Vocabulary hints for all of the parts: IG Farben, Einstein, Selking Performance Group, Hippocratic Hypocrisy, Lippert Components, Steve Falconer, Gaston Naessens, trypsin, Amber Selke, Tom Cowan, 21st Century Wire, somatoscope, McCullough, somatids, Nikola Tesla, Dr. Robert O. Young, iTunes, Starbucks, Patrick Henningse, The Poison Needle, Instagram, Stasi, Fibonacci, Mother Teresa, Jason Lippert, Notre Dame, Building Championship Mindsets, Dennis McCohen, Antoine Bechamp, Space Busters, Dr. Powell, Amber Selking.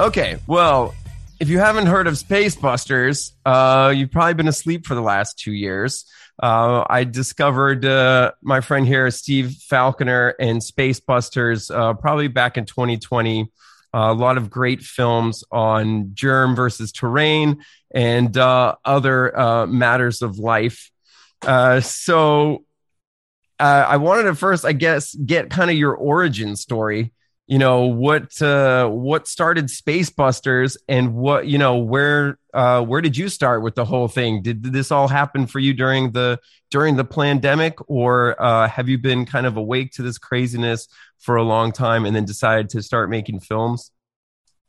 Okay, well, if you haven't heard of Space Busters, you've probably been asleep for the last 2 years. I discovered my friend here, Steve Falconer, and Space Busters probably back in 2020. A lot of great films on germ versus terrain and other matters of life. So I wanted to first, I guess, get kind of your origin story. You know, what started Space Busters, and what, you know, where did you start with the whole thing? Did this all happen for you during the pandemic, or have you been kind of awake to this craziness for a long time and then decided to start making films?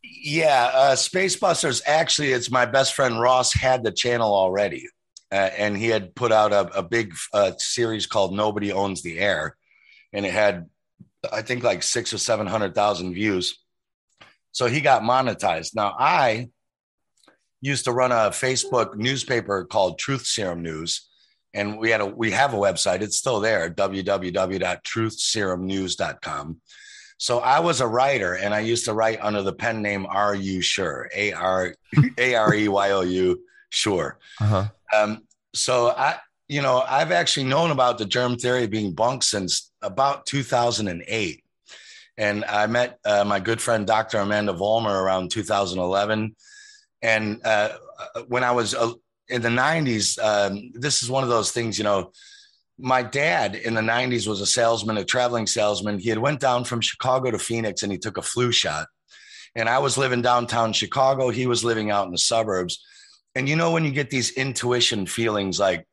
Yeah, Space Busters, actually, it's my best friend Ross had the channel already, and he had put out a big series called Nobody Owns the Air, and it had, I think, like 600,000 or 700,000 views. So he got monetized. Now, I used to run a Facebook newspaper called Truth Serum News. And we have a website. It's still there, www.truthserumnews.com. So I was a writer, and I used to write under the pen name Are You Sure? A-R-E-Y-O-U, Sure. Uh-huh. So I've actually known about the germ theory being bunk since about 2008. And I met my good friend, Dr. Amanda Vollmer, around 2011. And when I was in the 90s, this is one of those things, you know, my dad in the 90s was a traveling salesman. He had went down from Chicago to Phoenix, and he took a flu shot. And I was living downtown Chicago. He was living out in the suburbs. And, you know, when you get these intuition feelings, like,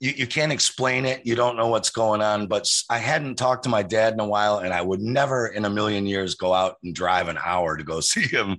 you can't explain it. You don't know what's going on. But I hadn't talked to my dad in a while, and I would never in a million years go out and drive an hour to go see him.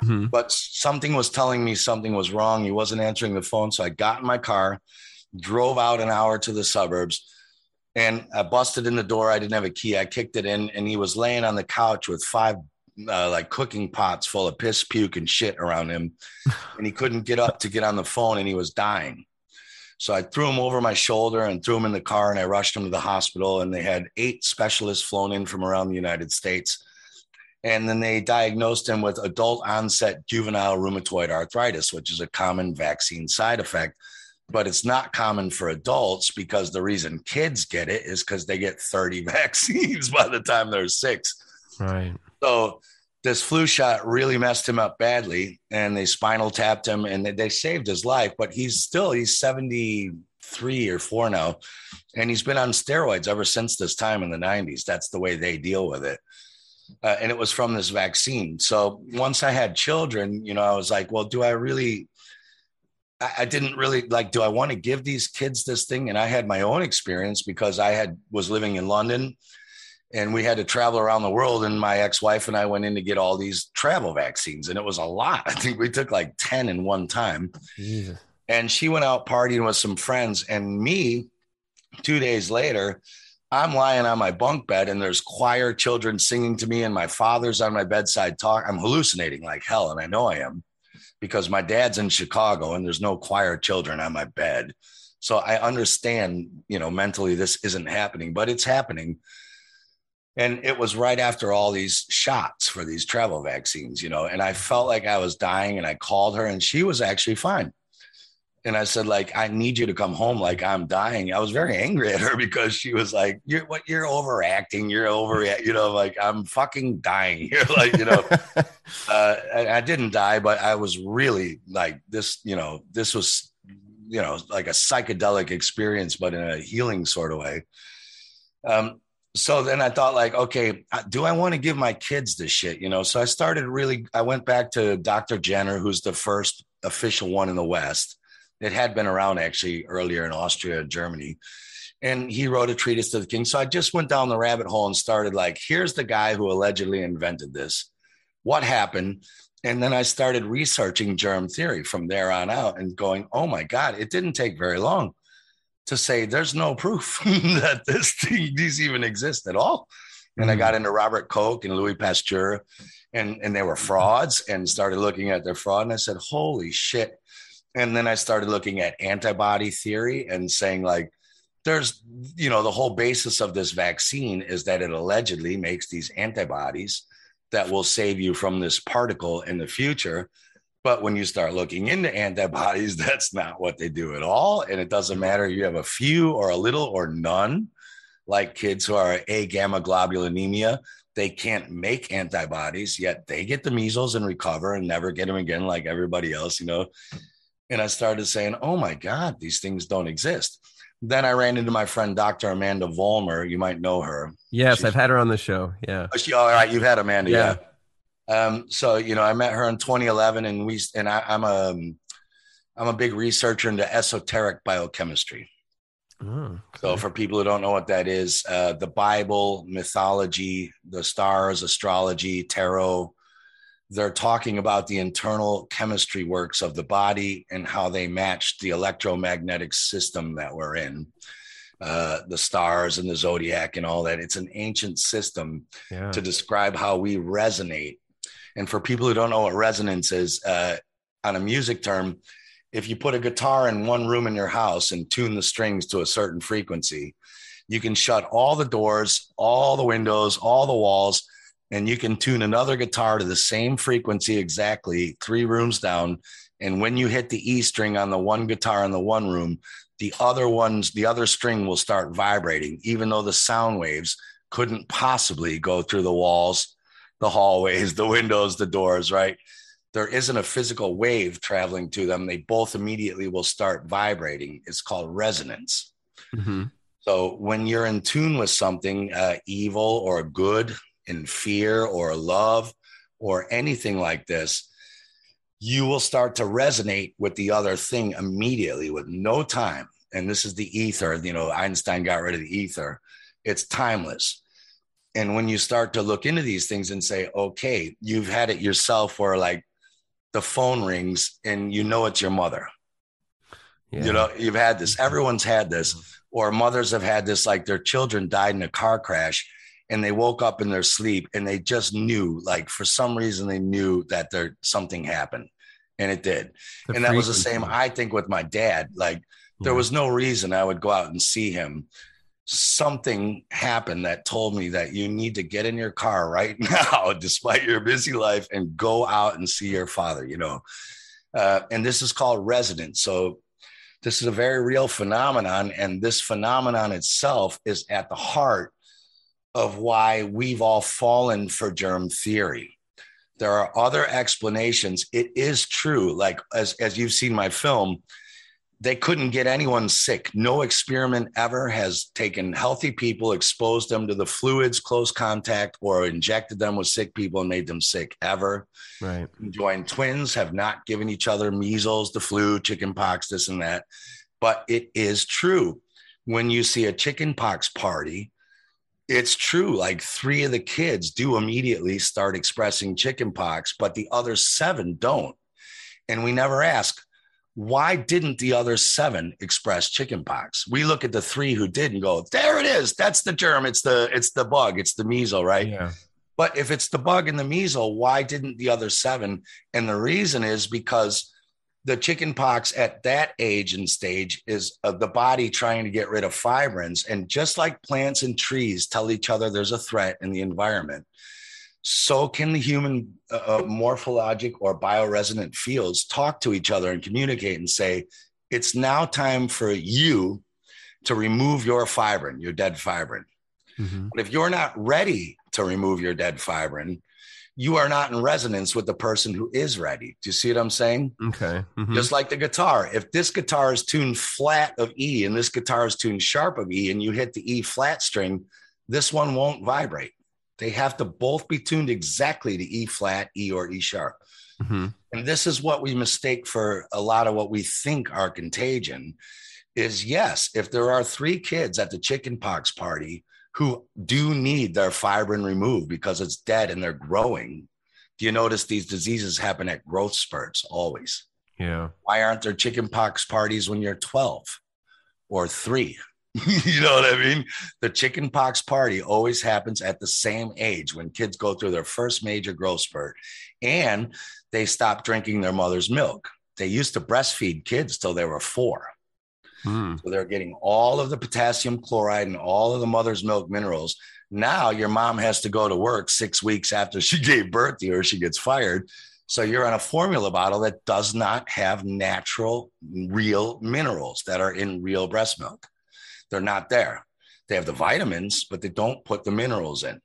Mm-hmm. But something was telling me something was wrong. He wasn't answering the phone. So I got in my car, drove out an hour to the suburbs, and I busted in the door. I didn't have a key. I kicked it in, and he was laying on the couch with five cooking pots full of piss, puke, and shit around him. And he couldn't get up to get on the phone, and he was dying. So I threw him over my shoulder and threw him in the car, and I rushed him to the hospital. And they had 8 specialists flown in from around the United States. And then they diagnosed him with adult onset juvenile rheumatoid arthritis, which is a common vaccine side effect, but it's not common for adults, because the reason kids get it is because they get 30 vaccines by the time they're 6. Right. So this flu shot really messed him up badly, and they spinal tapped him, and they saved his life, but he's 73 or 4 now. And he's been on steroids ever since this time in the 90s. That's the way they deal with it. And it was from this vaccine. So once I had children, you know, I was like, well, do I want to give these kids this thing? And I had my own experience, because I was living in London, and we had to travel around the world. And my ex-wife and I went in to get all these travel vaccines, and it was a lot. I think we took like 10 in one time. Yeah. And she went out partying with some friends, and me, 2 days later, I'm lying on my bunk bed, and there's choir children singing to me, and my father's on my bedside talk. I'm hallucinating like hell, and I know I am, because my dad's in Chicago, and there's no choir children on my bed. So I understand, you know, mentally this isn't happening, but it's happening. And it was right after all these shots for these travel vaccines, you know, and I felt like I was dying, and I called her, and she was actually fine. And I said, like, I need you to come home. Like, I'm dying. I was very angry at her, because she was like, you're overacting. You know, like, I'm fucking dying here. Like, you know, I didn't die, but I was really like this, you know, this was, you know, like a psychedelic experience, but in a healing sort of way. So then I thought, like, okay, do I want to give my kids this shit? You know? So I went back to Dr. Jenner, who's the first official one in the West. It had been around actually earlier in Austria and Germany. And he wrote a treatise to the king. So I just went down the rabbit hole and started, like, here's the guy who allegedly invented this. what happened? And then I started researching germ theory from there on out and going, oh my God, it didn't take very long to say there's no proof that this thing, these even exist at all. And I got into Robert Koch and Louis Pasteur, and they were frauds, and started looking at their fraud. And I said, holy shit. And then I started looking at antibody theory and saying, like, there's, you know, the whole basis of this vaccine is that it allegedly makes these antibodies that will save you from this particle in the future. But when you start looking into antibodies, that's not what they do at all. And it doesn't matter if you have a few or a little or none. Like kids who are A-gamma globulinemia, they can't make antibodies, yet they get the measles and recover and never get them again like everybody else, you know. And I started saying, oh, my God, these things don't exist. Then I ran into my friend, Dr. Amanda Vollmer. You might know her. Yes, I've had her on the show. Yeah. Oh, all right. You've had Amanda. Yeah. So, you know, I met her in 2011 and I'm a big researcher into esoteric biochemistry. Oh, okay. So for people who don't know what that is, the Bible, mythology, the stars, astrology, tarot, they're talking about the internal chemistry works of the body and how they match the electromagnetic system that we're in, the stars and the zodiac and all that. It's an ancient system to describe how we resonate. And for people who don't know what resonance is, on a music term, if you put a guitar in one room in your house and tune the strings to a certain frequency, you can shut all the doors, all the windows, all the walls, and you can tune another guitar to the same frequency exactly 3 rooms down. And when you hit the E string on the one guitar in the one room, the other string will start vibrating, even though the sound waves couldn't possibly go through the walls, the hallways, the windows, the doors, right? There isn't a physical wave traveling to them. They both immediately will start vibrating. It's called resonance. Mm-hmm. So when you're in tune with something evil or good, in fear or love or anything like this, you will start to resonate with the other thing immediately with no time. And this is the ether. You know, Einstein got rid of the ether. It's timeless. And when you start to look into these things and say, okay, you've had it yourself where like, the phone rings and you know, it's your mother, you know, you've had this, everyone's had this, or mothers have had this, like their children died in a car crash and they woke up in their sleep and they just knew, like for some reason, they knew that something happened, and it did. And that was the same, I think, with my dad. Like there was no reason I would go out and see him. Something happened that told me that you need to get in your car right now, despite your busy life, and go out and see your father, you know. And this is called resonance. So this is a very real phenomenon. And this phenomenon itself is at the heart of why we've all fallen for germ theory. There are other explanations. It is true. Like as you've seen my film, they couldn't get anyone sick. No experiment ever has taken healthy people, exposed them to the fluids, close contact, or injected them with sick people and made them sick ever. Right. Conjoined twins have not given each other measles, the flu, chickenpox, this and that. But it is true. When you see a chickenpox party, it's true. Like 3 of the kids do immediately start expressing chickenpox, but the other 7 don't. And we never ask, why didn't the other 7 express chickenpox? We look at the 3 who did and go, there it is. That's the germ. It's the bug. It's the measles, right? Yeah. But if it's the bug and the measles, why didn't the other 7? And the reason is because the chickenpox at that age and stage is the body trying to get rid of fibrins. And just like plants and trees tell each other there's a threat in the environment, so can the human morphologic or bioresonant fields talk to each other and communicate and say, it's now time for you to remove your fibrin, your dead fibrin. Mm-hmm. But if you're not ready to remove your dead fibrin, you are not in resonance with the person who is ready. Do you see what I'm saying? Okay. Mm-hmm. Just like the guitar. If this guitar is tuned flat of E and this guitar is tuned sharp of E and you hit the E flat string, this one won't vibrate. They have to both be tuned exactly to E flat, E or E sharp. Mm-hmm. And this is what we mistake for a lot of what we think are contagion is, yes, if there are 3 kids at the chickenpox party who do need their fibrin removed because it's dead and they're growing, Do you notice these diseases happen at growth spurts always? Yeah. Why aren't there chickenpox parties when you're 12 or 3? You know what I mean? The chickenpox party always happens at the same age when kids go through their first major growth spurt and they stop drinking their mother's milk. They used to breastfeed kids till they were 4. So they're getting all of the potassium chloride and all of the mother's milk minerals. Now your mom has to go to work 6 weeks after she gave birth to you or she gets fired. So you're on a formula bottle that does not have natural, real minerals that are in real breast milk. They're not there. They have the vitamins, but they don't put the minerals in.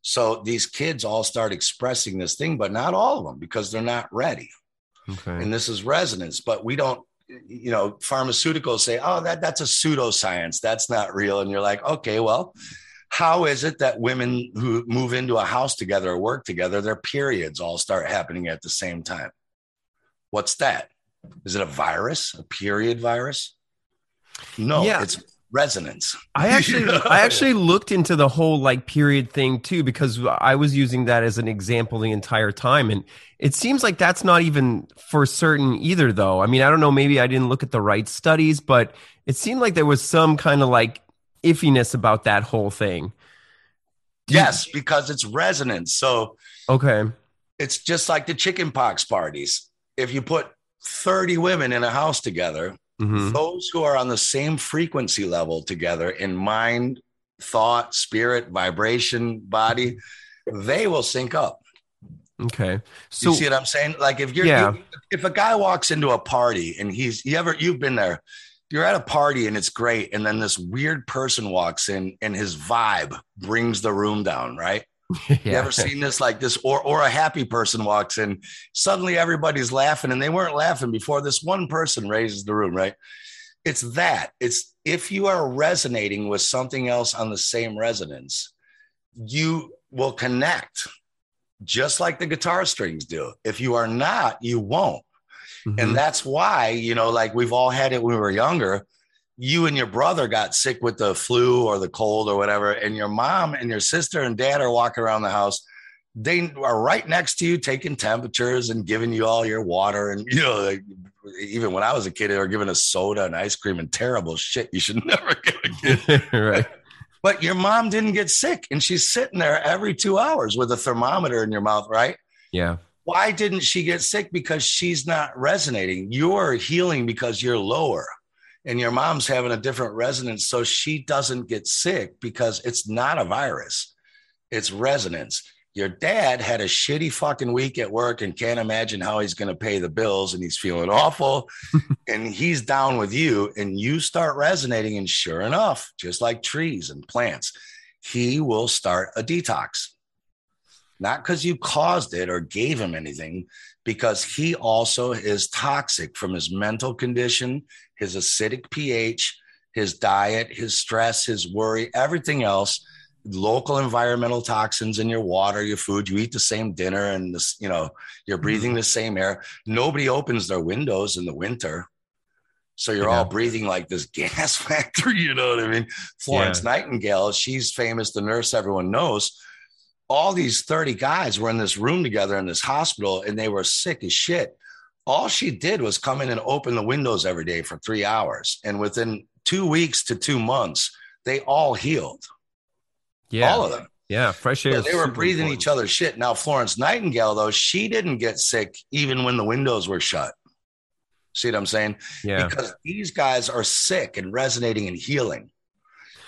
So these kids all start expressing this thing, but not all of them because they're not ready. Okay. And this is resonance, but we don't, you know, pharmaceuticals say, oh, that's a pseudoscience. That's not real. And you're like, okay, well, how is it that women who move into a house together or work together, their periods all start happening at the same time? What's that? Is it a virus, a period virus? No, yeah. It's resonance. I actually looked into the whole like period thing too, because I was using that as an example the entire time. And it seems like that's not even for certain either though. I mean, I don't know, maybe I didn't look at the right studies, but it seemed like there was some kind of like iffiness about that whole thing. Yes, because it's resonance. So okay, it's just like the chickenpox parties. If you put 30 women in a house together, mm-hmm. Those who are on the same frequency level together in mind, thought, spirit, vibration, body, they will sync up. Okay. So you see what I'm saying? Like if you're, yeah. If a guy walks into a party and you've been there, you're at a party and it's great. And then this weird person walks in and his vibe brings the room down. Right. Yeah. You ever seen this like this or a happy person walks in, suddenly everybody's laughing and they weren't laughing before this one person raises the room, right? It's that. It's if you are resonating with something else on the same resonance, you will connect just like the guitar strings do. If you are not, you won't. Mm-hmm. And that's why, you know, like we've all had it when we were younger. You and your brother got sick with the flu or the cold or whatever, and your mom and your sister and dad are walking around the house. They are right next to you taking temperatures and giving you all your water. And, you know, like, even when I was a kid, they were giving us soda and ice cream and terrible shit you should never give a kid. Right. But your mom didn't get sick, and she's sitting there every 2 hours with a thermometer in your mouth, right? Yeah. Why didn't she get sick? Because she's not resonating. You're healing because you're lower. And your mom's having a different resonance, so she doesn't get sick because it's not a virus. It's resonance. Your dad had a shitty fucking week at work and can't imagine how he's going to pay the bills, and he's feeling awful, and he's down with you, and you start resonating, and sure enough, just like trees and plants, he will start a detox. Not because you caused it or gave him anything, because he also is toxic from his mental condition, his acidic pH, his diet, his stress, his worry, everything else, local environmental toxins in your water, your food, you eat the same dinner and this, you know, you're breathing the same air. Nobody opens their windows in the winter. So you're all breathing like this gas factory, you know what I mean? Florence Nightingale, she's famous, the nurse everyone knows. All these 30 guys were in this room together in this hospital and they were sick as shit. All she did was come in and open the windows every day for 3 hours. And within 2 weeks to 2 months, they all healed. Yeah. All of them. Yeah. Fresh air. So they were breathing each other's shit. Now, Florence Nightingale, though, she didn't get sick even when the windows were shut. See what I'm saying? Yeah. Because these guys are sick and resonating and healing.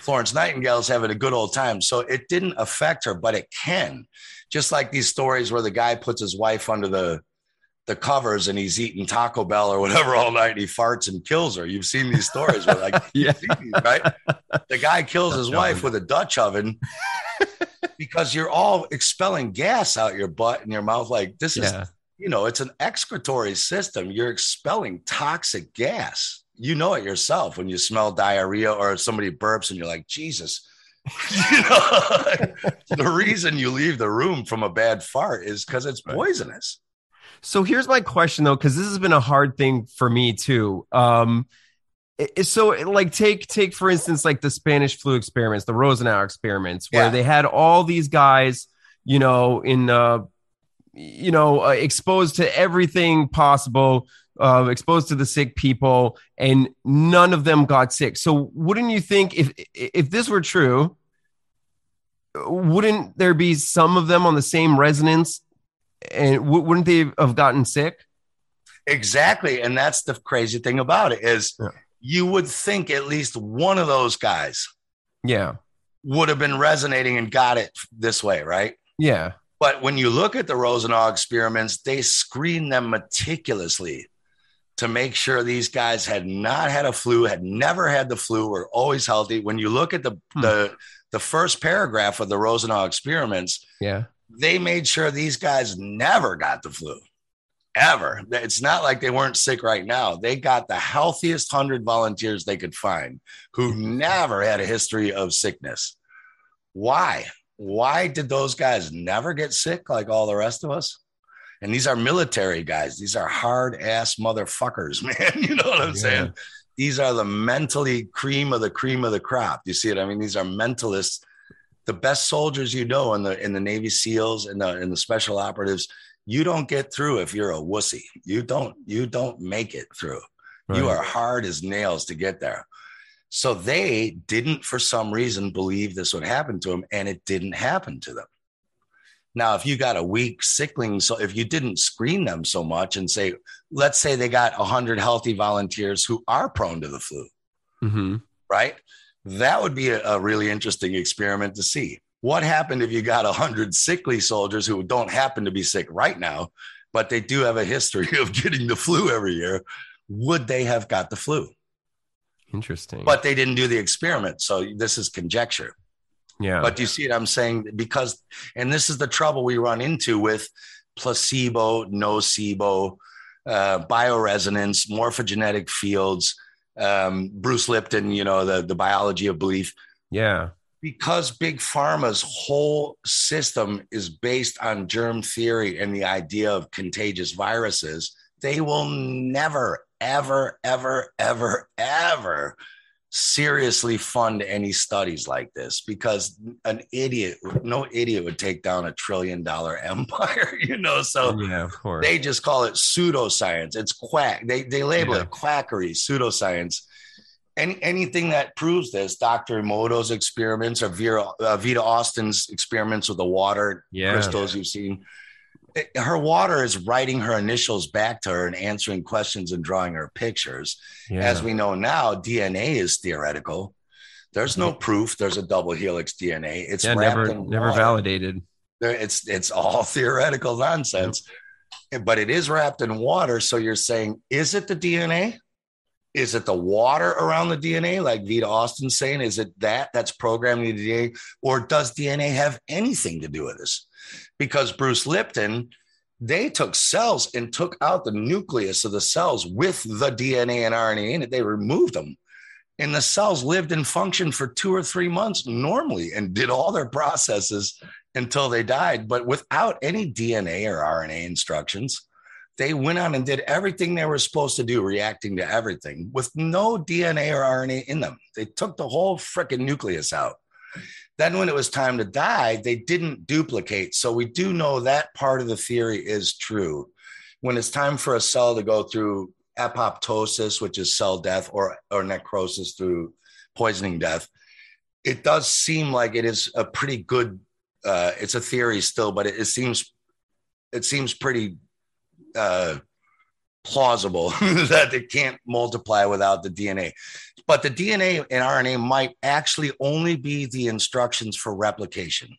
Florence Nightingale's having a good old time. So it didn't affect her, but it can. Just like these stories where the guy puts his wife under the covers and he's eating Taco Bell or whatever all night and he farts and kills her. You've seen these stories where like, right? The guy kills his wife with a Dutch oven because you're all expelling gas out your butt and your mouth. Like this is, you know, it's an excretory system. You're expelling toxic gas. You know it yourself when you smell diarrhea or somebody burps and you're like, Jesus, you know? The reason you leave the room from a bad fart is because it's poisonous. So here's my question though, because this has been a hard thing for me too. So like take for instance, like the Spanish flu experiments, the Rosenau experiments where they had all these guys, you know, in you know, exposed to everything possible, exposed to the sick people, and none of them got sick. So wouldn't you think if this were true, wouldn't there be some of them on the same resonance and wouldn't they have gotten sick? Exactly. And that's the crazy thing about it is you would think at least one of those guys would have been resonating and got it this way. Right. Yeah. But when you look at the Rosenau experiments, they screened them meticulously to make sure these guys had not had a flu, had never had the flu, were always healthy. When you look at the first paragraph of the Rosenau experiments, they made sure these guys never got the flu, ever. It's not like they weren't sick right now. They got the healthiest 100 volunteers they could find who never had a history of sickness. Why? Why did those guys never get sick like all the rest of us? And these are military guys. These are hard-ass motherfuckers, man. You know what I'm saying? These are the mentally cream of the crop. You see it? I mean, these are mentalists. The best soldiers you know in the Navy SEALs and in the special operatives, you don't get through if you're a wussy. You don't make it through. Right. You are hard as nails to get there. So they didn't, for some reason, believe this would happen to them, and it didn't happen to them. Now, if you got a weak sickling, so if you didn't screen them so much and say, let's say they got 100 healthy volunteers who are prone to the flu, right? That would be a really interesting experiment to see. What happened if you got 100 sickly soldiers who don't happen to be sick right now, but they do have a history of getting the flu every year? Would they have got the flu? Interesting. But they didn't do the experiment. So this is conjecture. Yeah. But do you see what I'm saying? Because, and this is the trouble we run into with placebo, nocebo, bioresonance, morphogenetic fields, Bruce Lipton, you know, the biology of belief. Yeah. Because Big Pharma's whole system is based on germ theory and the idea of contagious viruses. They will never, ever, ever, ever, ever seriously fund any studies like this, because no idiot would take down $1 trillion empire, you know? So of course. They just call it pseudoscience. It's quack. They label it quackery, pseudoscience. Anything that proves this, Dr. Emoto's experiments or Veda Austin's experiments with the water crystals you've seen, her water is writing her initials back to her and answering questions and drawing her pictures. Yeah. As we know now, DNA is theoretical. There's no proof. There's a double helix DNA. It's never validated. It's all theoretical nonsense, but it is wrapped in water. So you're saying, is it the DNA? Is it the water around the DNA? Like Veda Austin's saying, is it that's programming the DNA, or does DNA have anything to do with this? Because Bruce Lipton, they took cells and took out the nucleus of the cells with the DNA and RNA in it. They removed them. And the cells lived and functioned for 2 or 3 months normally and did all their processes until they died. But without any DNA or RNA instructions, they went on and did everything they were supposed to do, reacting to everything with no DNA or RNA in them. They took the whole frickin' nucleus out. Then when it was time to die, they didn't duplicate. So we do know that part of the theory is true. When it's time for a cell to go through apoptosis, which is cell death, or necrosis through poisoning death, it does seem like it is a pretty good, it's a theory still, but it seems pretty plausible that it can't multiply without the DNA. But the DNA and RNA might actually only be the instructions for replication.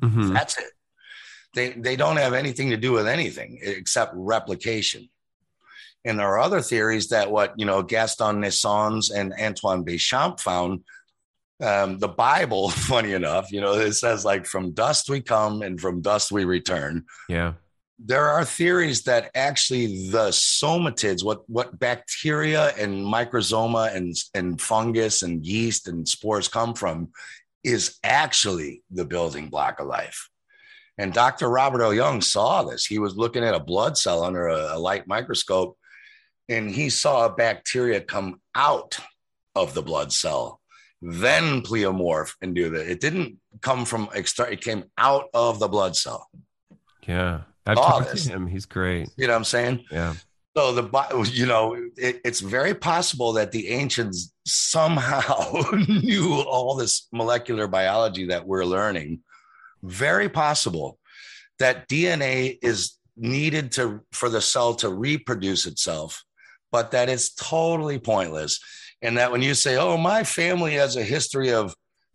That's it. They don't have anything to do with anything except replication. And there are other theories that Gaston Naessens and Antoine Bechamp found. The Bible, funny enough, it says like from dust we come and from dust we return. Yeah. There are theories that actually the somatids, what bacteria and microsoma and fungus and yeast and spores come from, is actually the building block of life. And Dr. Robert O. Young saw this. He was looking at a blood cell under a light microscope, and he saw a bacteria come out of the blood cell, then pleomorph and do that. It didn't come from external, it came out of the blood cell. Yeah. I've talked to him. He's great. You know what I'm saying? Yeah. So it's very possible that the ancients somehow knew all this molecular biology that we're learning. Very possible that DNA is needed for the cell to reproduce itself, but that it's totally pointless. And that when you say, oh, my family has a history of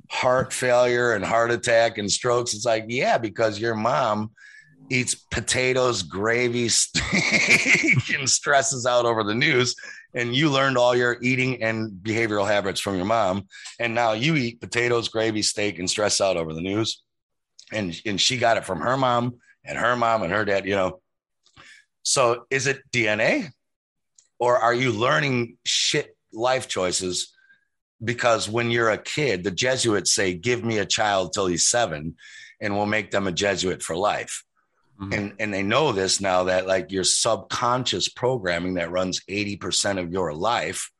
heart failure and heart attack and strokes, it's like, yeah, because your mom eats potatoes, gravy, steak, and stresses out over the news. And you learned all your eating and behavioral habits from your mom. And now you eat potatoes, gravy, steak, and stress out over the news. And she got it from her mom and her mom and her dad, you know. So is it DNA? Or are you learning shit life choices? Because when you're a kid, the Jesuits say, give me a child till he's 7 and we'll make them a Jesuit for life. Mm-hmm. And they know this now, that like your subconscious programming that runs 80% of your life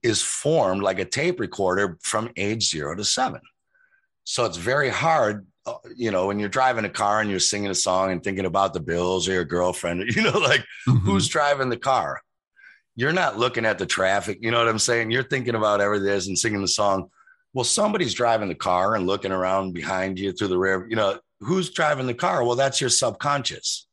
is formed like a tape recorder from age 0 to 7. So it's very hard, you know, when you're driving a car and you're singing a song and thinking about the bills or your girlfriend, you know, like mm-hmm. who's driving the car? You're not looking at the traffic. You know what I'm saying? You're thinking about everything and singing the song. Well, somebody's driving the car and looking around behind you through the rear. You know, who's driving the car? Well, that's your subconscious.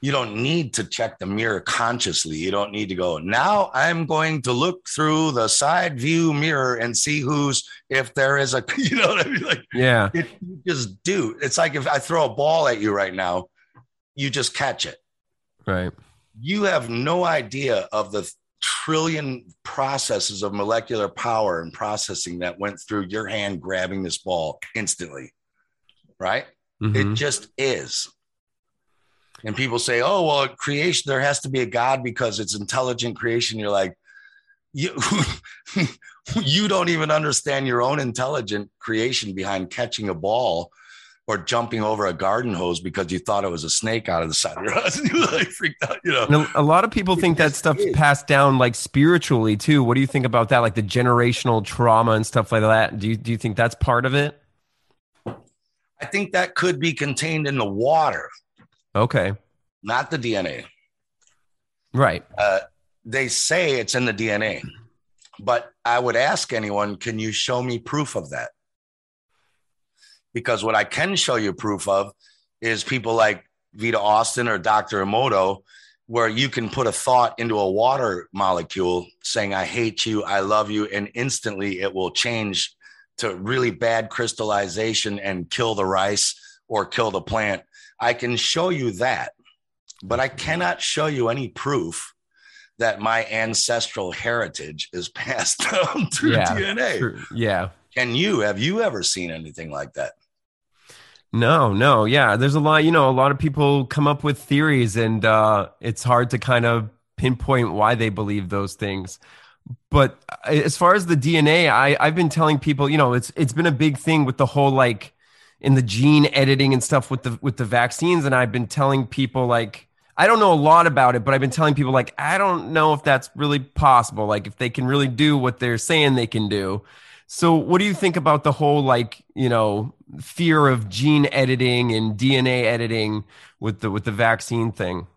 You don't need to check the mirror consciously. You don't need to go, now I'm going to look through the side view mirror and see if there is a, you know what I mean? Like, yeah, you just do. It's like if I throw a ball at you right now, you just catch it. Right. You have no idea of the trillion processes of molecular power and processing that went through your hand grabbing this ball instantly, right? Mm-hmm. It just is. And people say, oh, well, creation, there has to be a God because it's intelligent creation. You're like, you don't even understand your own intelligent creation behind catching a ball or jumping over a garden hose because you thought it was a snake out of the side of your house and you like freaked out, you know. And a lot of people think that stuff's passed down like spiritually too. What do you think about that? Like the generational trauma and stuff like that. Do you think that's part of it? I think that could be contained in the water. Okay. Not the DNA. Right. They say it's in the DNA, but I would ask anyone, can you show me proof of that? Because what I can show you proof of is people like Veda Austin or Dr. Emoto, where you can put a thought into a water molecule saying, I hate you, I love you. And instantly it will change to really bad crystallization and kill the rice or kill the plant. I can show you that, but I cannot show you any proof that my ancestral heritage is passed down through DNA. True. Yeah. Can you? Have you ever seen anything like that? No. Yeah. There's a lot of people come up with theories and it's hard to kind of pinpoint why they believe those things. But as far as the DNA, I've been telling people, you know, it's been a big thing with the whole, like in the gene editing and stuff with the vaccines. And I've been telling people, like, I don't know a lot about it, but I've been telling people, like, I don't know if that's really possible. Like if they can really do what they're saying they can do. So what do you think about the whole, like, you know, fear of gene editing and DNA editing with the vaccine thing?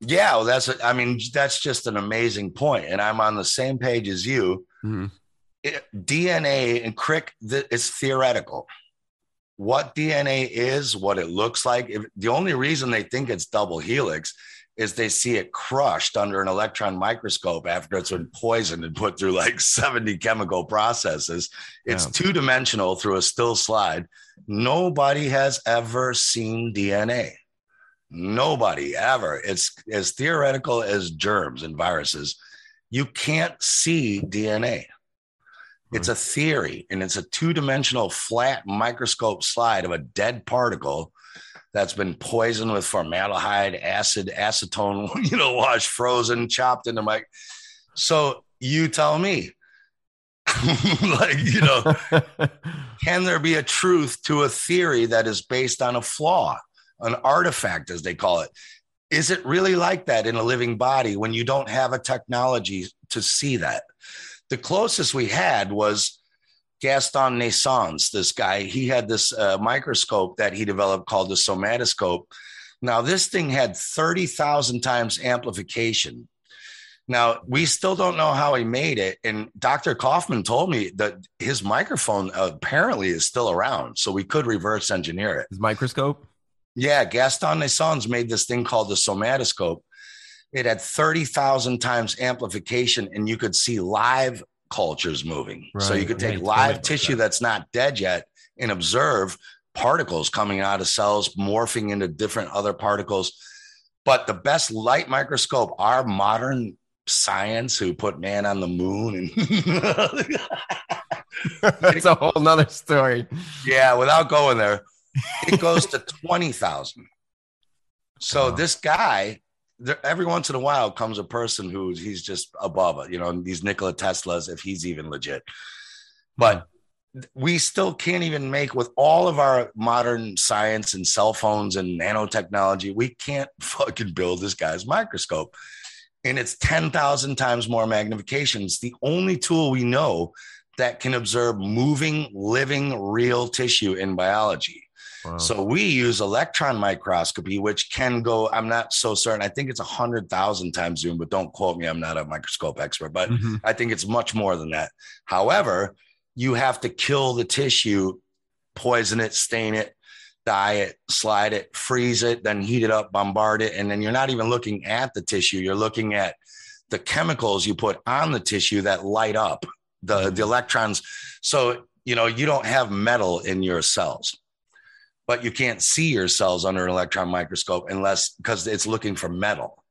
Yeah, well, that's just an amazing point. And I'm on the same page as you. Mm-hmm. DNA and it's theoretical. What DNA is, what it looks like. The only reason they think it's double helix is they see it crushed under an electron microscope after it's been poisoned and put through like 70 chemical processes. It's two-dimensional through a still slide. Nobody has ever seen DNA. Nobody ever. It's as theoretical as germs and viruses. You can't see DNA. It's a theory, and it's a two-dimensional flat microscope slide of a dead particle that's been poisoned with formaldehyde, acid, acetone, you know, washed, frozen, chopped into my. So you tell me, like, you know, can there be a truth to a theory that is based on a flaw, an artifact, as they call it? Is it really like that in a living body when you don't have a technology to see that? The closest we had was Gaston Naessens, this guy. He had this microscope that he developed called the somatoscope. Now, this thing had 30,000 times amplification. Now, we still don't know how he made it. And Dr. Kaufman told me that his microphone apparently is still around, so we could reverse engineer it. His microscope? Yeah, Gaston Naessens made this thing called the somatoscope. It had 30,000 times amplification, and you could see live cultures moving. Right. So you could take live tissue that's not dead yet and observe particles coming out of cells, morphing into different other particles. But the best light microscope, our modern science, who put man on the moon, and that's a whole nother story. Yeah, without going there, it goes to 20,000. So this guy, every once in a while comes a person who's he's just above it, you know, these Nikola Teslas, if he's even legit. But we still can't even make, with all of our modern science and cell phones and nanotechnology, we can't fucking build this guy's microscope. And it's 10,000 times more magnification. It's the only tool we know that can observe moving, living, real tissue in biology. Wow. So we use electron microscopy, which can go, I'm not so certain. I think it's 100,000 times zoom, but don't quote me. I'm not a microscope expert, but I think it's much more than that. However, you have to kill the tissue, poison it, stain it, dye it, slide it, freeze it, then heat it up, bombard it. And then you're not even looking at the tissue. You're looking at the chemicals you put on the tissue that light up the electrons. So, you know, you don't have metal in your cells, but you can't see your cells under an electron microscope unless, because it's looking for metal.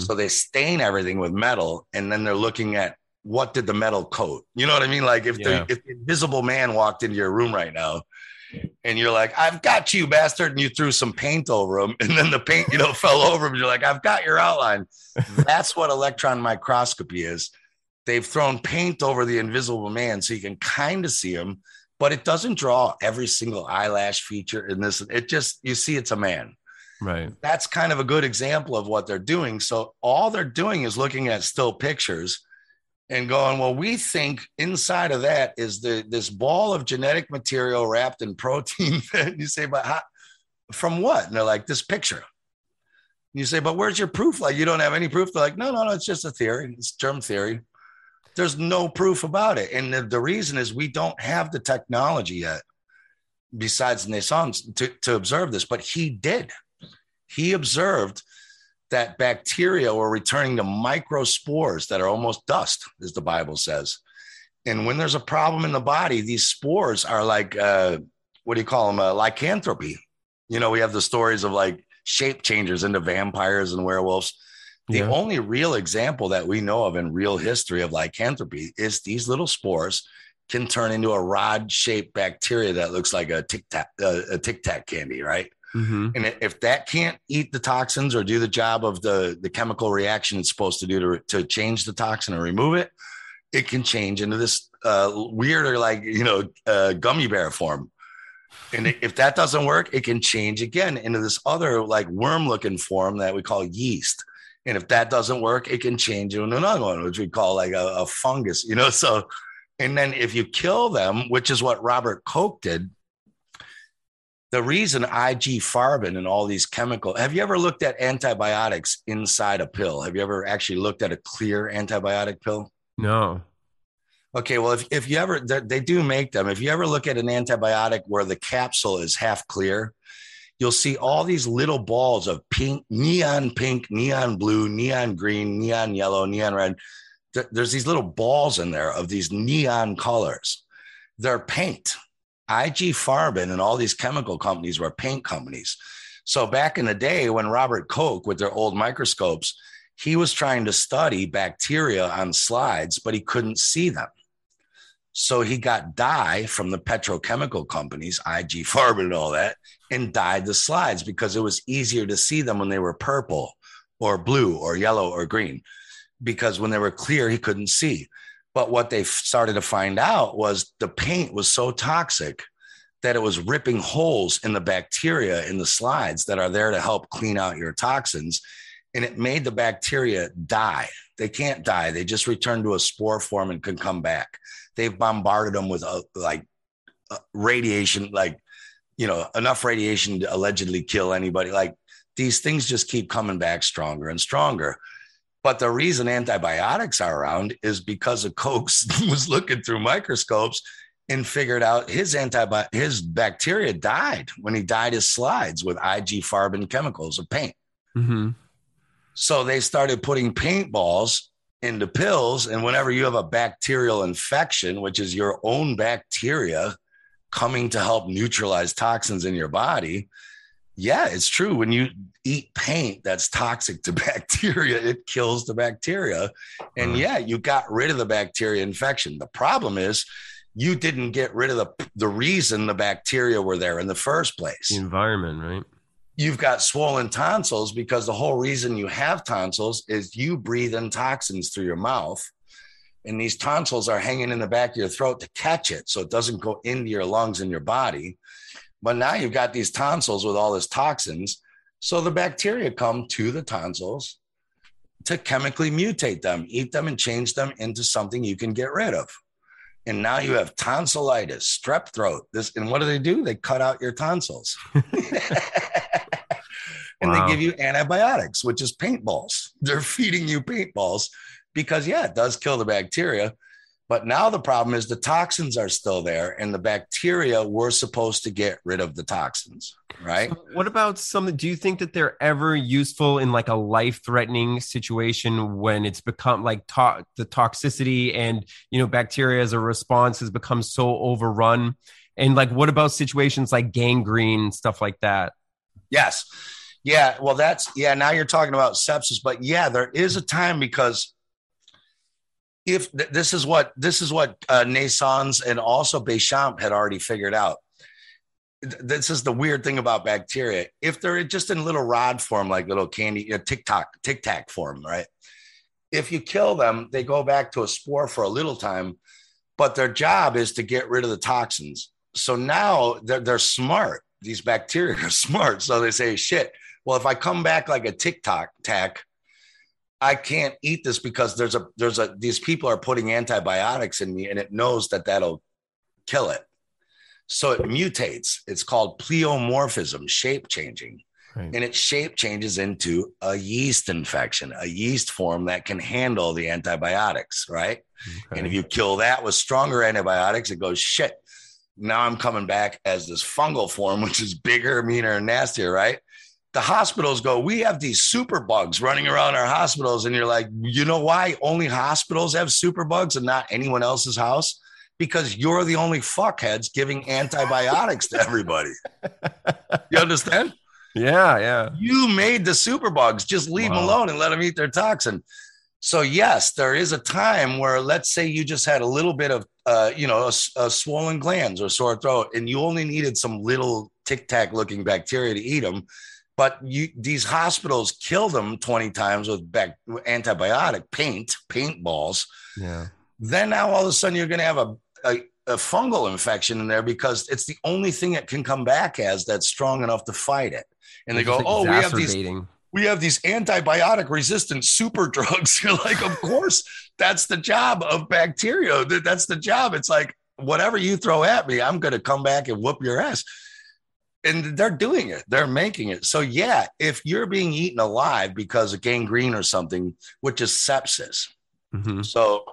So they stain everything with metal, and then they're looking at what did the metal coat? You know what I mean? Like if the invisible man walked into your room right now and you're like, I've got you, bastard. And you threw some paint over him, and then the paint, you know, fell over him. You're like, I've got your outline. That's what electron microscopy is. They've thrown paint over the invisible man so you can kind of see him, but it doesn't draw every single eyelash feature in this. It just, you see, it's a man, right? That's kind of a good example of what they're doing. So all they're doing is looking at still pictures and going, well, we think inside of that is this ball of genetic material wrapped in protein. And you say, but how, from what? And they're like, this picture. And you say, but where's your proof? Like, you don't have any proof. They're like, no, it's just a theory. It's germ theory. There's no proof about it. And the reason is we don't have the technology yet, besides Naessens, to observe this. But he did. He observed that bacteria were returning to microspores that are almost dust, as the Bible says. And when there's a problem in the body, these spores are like, what do you call them? Lycanthropy. You know, we have the stories of like shape changers into vampires and werewolves. The only real example that we know of in real history of lycanthropy is these little spores can turn into a rod-shaped bacteria that looks like a Tic Tac candy, right? And if that can't eat the toxins or do the job of the chemical reaction it's supposed to do to change the toxin or remove it, it can change into this weirder, like, you know, gummy bear form. And if that doesn't work, it can change again into this other like worm-looking form that we call yeast. And if that doesn't work, it can change into another one, which we call like a fungus, you know? So, and then if you kill them, which is what Robert Koch did, the reason IG Farben and all these chemical, have you ever looked at antibiotics inside a pill? Have you ever actually looked at a clear antibiotic pill? No. Okay. Well, if you ever, they do make them. If you ever look at an antibiotic where the capsule is half clear, you'll see all these little balls of pink, neon blue, neon green, neon yellow, neon red. There's these little balls in there of these neon colors. They're paint. IG Farben and all these chemical companies were paint companies. So back in the day when Robert Koch with their old microscopes, he was trying to study bacteria on slides, but he couldn't see them. So he got dye from the petrochemical companies, IG Farben and all that, and dyed the slides because it was easier to see them when they were purple or blue or yellow or green, because when they were clear, he couldn't see. But what they started to find out was the paint was so toxic that it was ripping holes in the bacteria in the slides that are there to help clean out your toxins. And it made the bacteria die. They can't die. They just return to a spore form and can come back. They've bombarded them with radiation, enough radiation to allegedly kill anybody. Like these things just keep coming back stronger and stronger. But the reason antibiotics are around is because of Koch was looking through microscopes and figured out his bacteria died when he dyed his slides with IG Farben chemicals of paint. Mm-hmm. So they started putting paintballs into pills. And whenever you have a bacterial infection, which is your own bacteria coming to help neutralize toxins in your body, yeah, it's true. When you eat paint that's toxic to bacteria, it kills the bacteria. And yeah, you got rid of the bacteria infection. The problem is you didn't get rid of the reason the bacteria were there in the first place. The environment, right? You've got swollen tonsils because the whole reason you have tonsils is you breathe in toxins through your mouth, and these tonsils are hanging in the back of your throat to catch it so it doesn't go into your lungs and your body. But now you've got these tonsils with all these toxins. So the bacteria come to the tonsils to chemically mutate them, eat them, and change them into something you can get rid of. And now you have tonsillitis, strep throat. And what do? They cut out your tonsils. And wow. They give you antibiotics, which is paintballs. They're feeding you paintballs because, yeah, it does kill the bacteria. But now the problem is the toxins are still there, and the bacteria were supposed to get rid of the toxins, right? So what about something? Do you think that they're ever useful in like a life-threatening situation when it's become like the toxicity and, you know, bacteria as a response has become so overrun? And like, what about situations like gangrene, stuff like that? Yes. Yeah. Well, now you're talking about sepsis, but yeah, there is a time because if this is what Naessens and also Bechamp had already figured out. This is the weird thing about bacteria. If they're just in little rod form, like little candy, tic-tac form, right? If you kill them, they go back to a spore for a little time, but their job is to get rid of the toxins. So now they're smart. These bacteria are smart. So they say, shit, well, if I come back like a tic-tac, I can't eat this because these people are putting antibiotics in me, and it knows that that'll kill it. So it mutates. It's called pleomorphism, shape changing, right. And it shape changes into a yeast infection, a yeast form that can handle the antibiotics. Right. Okay. And if you kill that with stronger antibiotics, it goes, shit, now I'm coming back as this fungal form, which is bigger, meaner, and nastier. Right. The hospitals go, we have these super bugs running around our hospitals. And you're like, you know why only hospitals have super bugs and not anyone else's house? Because you're the only fuckheads giving antibiotics to everybody. You understand? Yeah, yeah. You made the super bugs. Just leave them alone and let them eat their toxin. So, yes, there is a time where, let's say you just had a little bit of, a swollen glands or sore throat, and you only needed some little tic-tac looking bacteria to eat them. But these hospitals kill them 20 times with antibiotic paintballs. Yeah. Then now all of a sudden you're going to have a fungal infection in there because it's the only thing it can come back as that's strong enough to fight it. And they go, oh, we have these antibiotic resistant super drugs. You're like, of course, that's the job of bacteria. That's the job. It's like, whatever you throw at me, I'm going to come back and whoop your ass. And they're doing it. They're making it. So, yeah, if you're being eaten alive because of gangrene or something, which is sepsis. Mm-hmm. So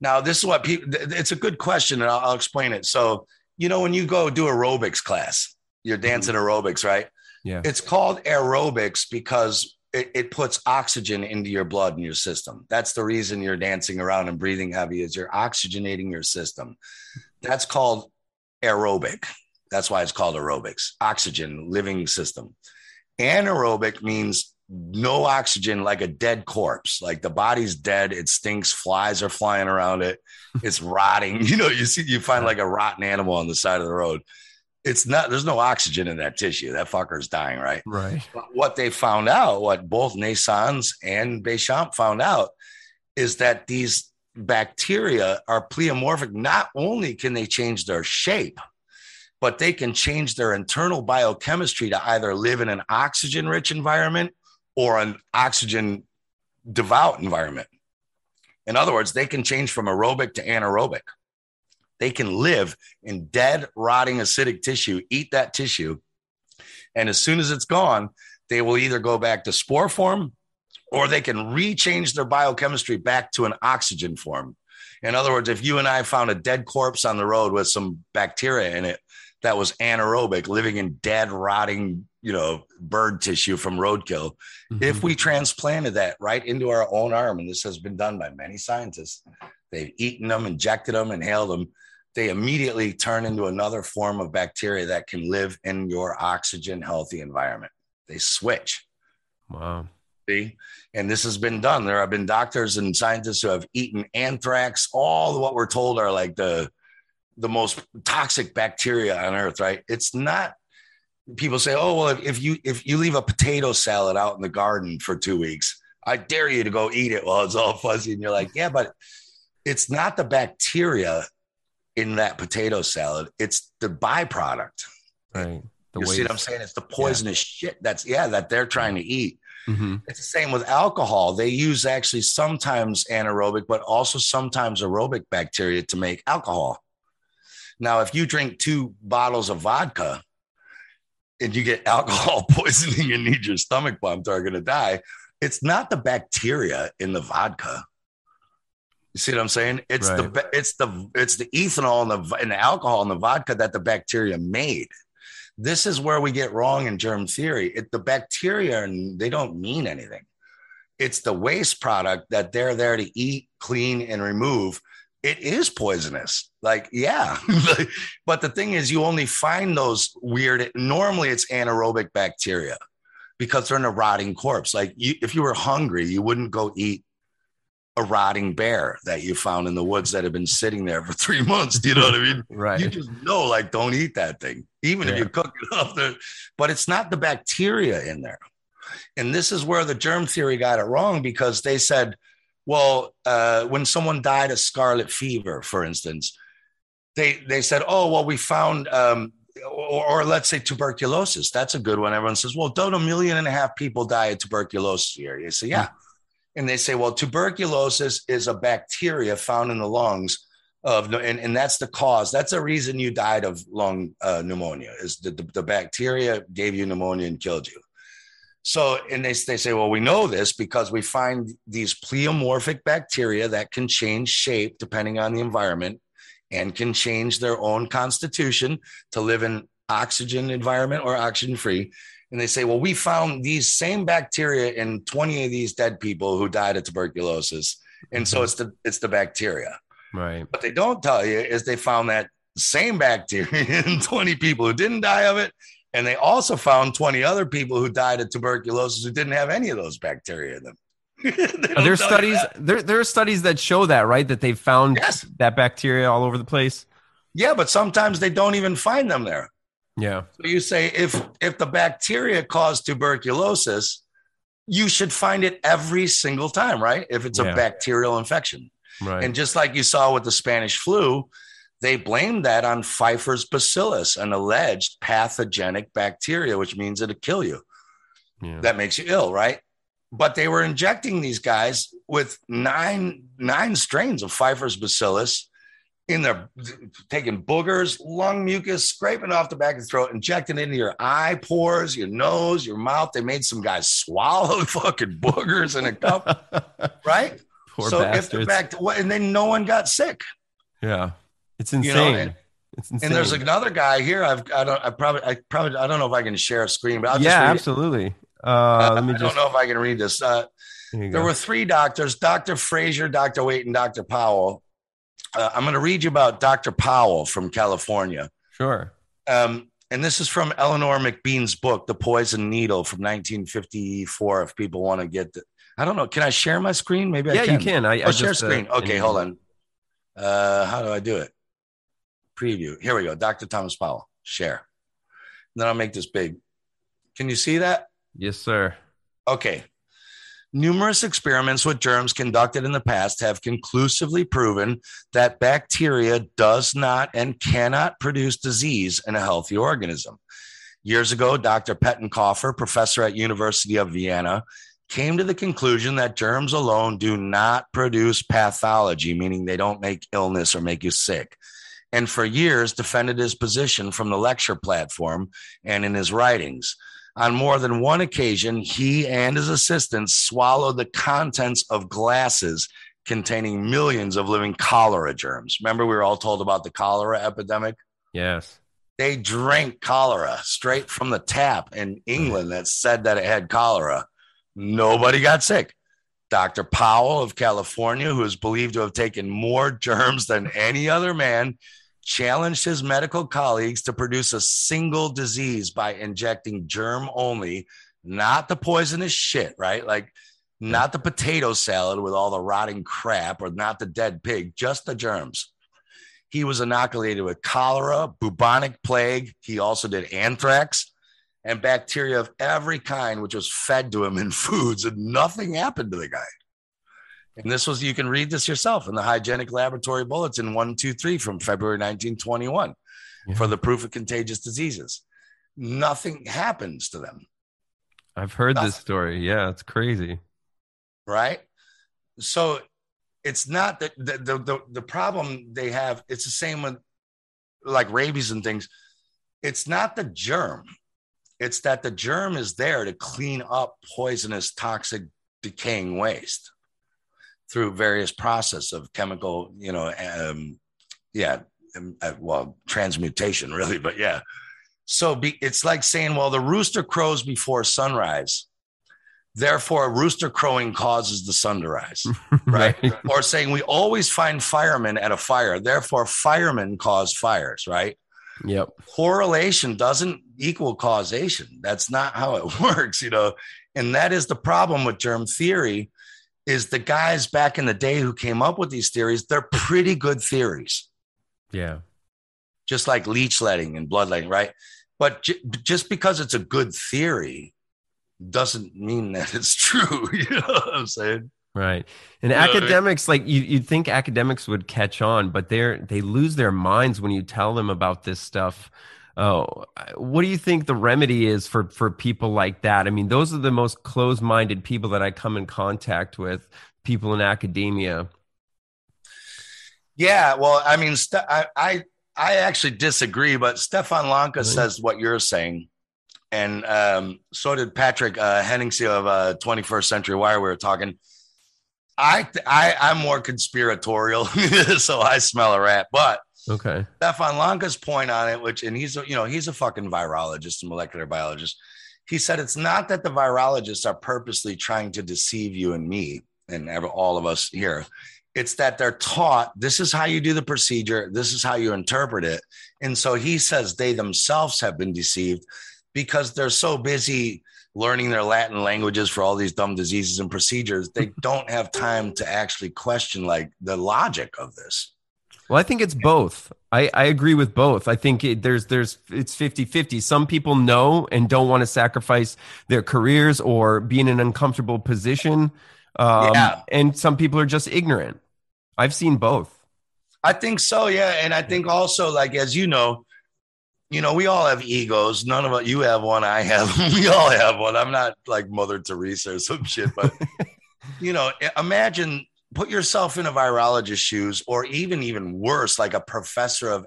now this is what people, it's a good question, and I'll explain it. So, you know, when you go do aerobics class, you're dancing aerobics, right? Yeah. It's called aerobics because it puts oxygen into your blood and your system. That's the reason you're dancing around and breathing heavy, is you're oxygenating your system. That's called aerobic. That's why it's called aerobics, oxygen, living system. Anaerobic means no oxygen, like a dead corpse, like the body's dead. It stinks. Flies are flying around it. It's rotting. You know, you find like a rotten animal on the side of the road. It's not, there's no oxygen in that tissue. That fucker's dying, right? Right. But what they found out, what both Naessens and Bechamp found out, is that these bacteria are pleomorphic. Not only can they change their shape, but they can change their internal biochemistry to either live in an oxygen-rich environment or an oxygen-devout environment. In other words, they can change from aerobic to anaerobic. They can live in dead, rotting, acidic tissue, eat that tissue, and as soon as it's gone, they will either go back to spore form or they can rechange their biochemistry back to an oxygen form. In other words, if you and I found a dead corpse on the road with some bacteria in it that was anaerobic, living in dead, rotting, bird tissue from roadkill, if we transplanted that right into our own arm, and this has been done by many scientists, they've eaten them, injected them, inhaled them, they immediately turn into another form of bacteria that can live in your oxygen healthy environment. They switch. Wow. See? And this has been done. There have been doctors and scientists who have eaten anthrax, all what we're told are like the most toxic bacteria on earth, right? It's not. People say, oh, well, if you leave a potato salad out in the garden for 2 weeks, I dare you to go eat it while it's all fuzzy. And you're like, yeah, but it's not the bacteria in that potato salad. It's the byproduct. Right. You see what I'm saying? It's the poisonous shit that they're trying to eat. Mm-hmm. It's the same with alcohol. They use actually sometimes anaerobic, but also sometimes aerobic bacteria to make alcohol. Now, if you drink 2 bottles of vodka and you get alcohol poisoning and need your stomach pumped or are going to die, it's not the bacteria in the vodka. You see what I'm saying? It's the ethanol and the alcohol in the vodka that the bacteria made. This is where we get wrong in germ theory. The bacteria, they don't mean anything. It's the waste product that they're there to eat, clean, and remove. It is poisonous. But the thing is, you only find those weird. Normally, it's anaerobic bacteria because they're in a rotting corpse. If you were hungry, you wouldn't go eat a rotting bear that you found in the woods that had been sitting there for 3 months. Do you know what I mean? Right. You just know, don't eat that thing, even if you cook it up. But it's not the bacteria in there. And this is where the germ theory got it wrong, because they said, when someone died of scarlet fever, for instance, they said, we found, or let's say tuberculosis. That's a good one. Everyone says, don't 1.5 million people die of tuberculosis here? You say, yeah. And they say, tuberculosis is a bacteria found in the lungs and that's the cause. That's the reason you died of lung pneumonia, is the bacteria gave you pneumonia and killed you. So, and they say, we know this because we find these pleomorphic bacteria that can change shape depending on the environment and can change their own constitution to live in oxygen environment or oxygen free. And they say, we found these same bacteria in 20 of these dead people who died of tuberculosis. And so it's the bacteria. Right. What they don't tell you is they found that same bacteria in 20 people who didn't die of it. And they also found 20 other people who died of tuberculosis who didn't have any of those bacteria in them. There are studies that show that, right? That they've found that bacteria all over the place. Yeah, but sometimes they don't even find them there. Yeah. So you say, if the bacteria caused tuberculosis, you should find it every single time, right? If it's a bacterial infection. Right. And just like you saw with the Spanish flu, they blamed that on Pfeiffer's bacillus, an alleged pathogenic bacteria, which means it'll kill you. Yeah. That makes you ill, right? But they were injecting these guys with nine strains of Pfeiffer's bacillus, in there, taking boogers, lung mucus, scraping off the back of the throat, injecting it into your eye pores, your nose, your mouth. They made some guys swallow fucking boogers in a cup, right? Poor bastards. And then no one got sick. Yeah, it's insane. It's insane. And there's another guy here. I don't know if I can share a screen, but I'll just read absolutely. I don't know if I can read this. There were 3 doctors: Dr. Frazier, Dr. Wait, and Dr. Powell. I'm going to read you about Dr. Powell from California. Sure. And this is from Eleanor McBean's book, The Poison Needle, from 1954. If people want to get I don't know. Can I share my screen? Maybe I can. Yeah, you can. I'll share screen. Okay, hold on. How do I do it? Preview. Here we go. Dr. Thomas Powell. Share. Then I'll make this big. Can you see that? Yes, sir. Okay. Numerous experiments with germs conducted in the past have conclusively proven that bacteria does not and cannot produce disease in a healthy organism. Years ago, Dr. Pettenkofer, professor at University of Vienna, came to the conclusion that germs alone do not produce pathology, meaning they don't make illness or make you sick, and for years defended his position from the lecture platform and in his writings. On more than one occasion, he and his assistants swallowed the contents of glasses containing millions of living cholera germs. Remember, we were all told about the cholera epidemic? Yes. They drank cholera straight from the tap in England that said that it had cholera. Nobody got sick. Dr. Powell of California, who is believed to have taken more germs than any other man, challenged his medical colleagues to produce a single disease by injecting germ only, not the poisonous shit, right? Like not the potato salad with all the rotting crap or not the dead pig, just the germs. He was inoculated with cholera, bubonic plague. He also did anthrax and bacteria of every kind, which was fed to him in foods, and nothing happened to the guy. And this was, you can read this yourself in the Hygienic Laboratory Bulletin 123 from February 1921 for the proof of contagious diseases. Nothing happens to them. I've heard this story. Yeah, it's crazy. Right? So it's not that the problem they have, it's the same with like rabies and things. It's not the germ. It's that the germ is there to clean up poisonous, toxic, decaying waste through various process of chemical, transmutation really, but yeah. So it's like saying, well, the rooster crows before sunrise. Therefore, rooster crowing causes the sun to rise, right? Or saying we always find firemen at a fire. Therefore, firemen cause fires, right? Yep. Correlation doesn't equal causation. That's not how it works, and that is the problem with germ theory is the guys back in the day who came up with these theories, they're pretty good theories. Yeah. Just like leech letting and bloodletting, right? But just because it's a good theory doesn't mean that it's true. You know what I'm saying? Right. And you academics, like you'd think academics would catch on, but they lose their minds when you tell them about this stuff. Oh, what do you think the remedy is for people like that? I mean, those are the most closed-minded people that I come in contact with, people in academia. Yeah, well, I mean, I actually disagree, but Stefan Lanka says what you're saying. And so did Patrick Henningse of 21st Century Wire. We were talking. I'm more conspiratorial, so I smell a rat, but. Okay. Stefan Lanka's point on it, and he's a fucking virologist and molecular biologist. He said it's not that the virologists are purposely trying to deceive you and me and all of us here. It's that they're taught this is how you do the procedure. This is how you interpret it. And so he says they themselves have been deceived because they're so busy learning their Latin languages for all these dumb diseases and procedures. They don't have time to actually question like the logic of this. Well, I think it's both. I agree with both. I think it's 50-50. Some people know and don't want to sacrifice their careers or be in an uncomfortable position. And some people are just ignorant. I've seen both. I think so. Yeah. And I think also like, as we all have egos. None of us, you have one. I have, we all have one. I'm not like Mother Teresa or some shit, but imagine, put yourself in a virologist's shoes, or even worse, like a professor of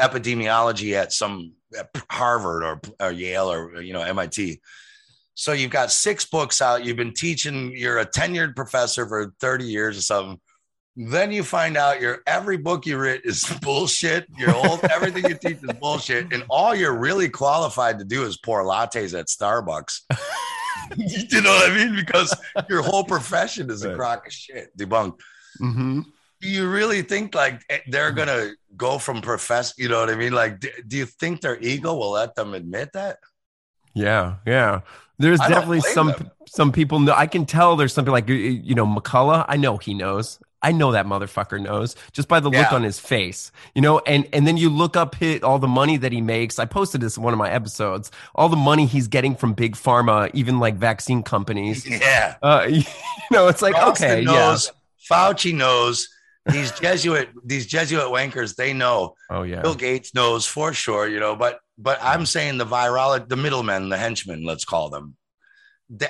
epidemiology at some Harvard or Yale or MIT. So you've got 6 books out. You've been teaching. You're a tenured professor for 30 years or something. Then you find out every book you read is bullshit. Everything you teach is bullshit, and all you're really qualified to do is pour lattes at Starbucks. You know what I mean? Because your whole profession is a crock of shit, debunked. Mm-hmm. Do you really think like they're going to go from professor? You know what I mean? Like, do you think their ego will let them admit that? Yeah. Yeah. There's definitely some people know. I can tell there's something like, McCullough. I know he knows. I know that motherfucker knows just by the look on his face, and then you look up all the money that he makes. I posted this in one of my episodes, all the money he's getting from big pharma, even like vaccine companies. Yeah. It's like, Austin knows, yeah. Fauci knows, these Jesuit wankers, they know. Oh yeah. Bill Gates knows for sure, but I'm saying the middlemen, the henchmen, let's call them.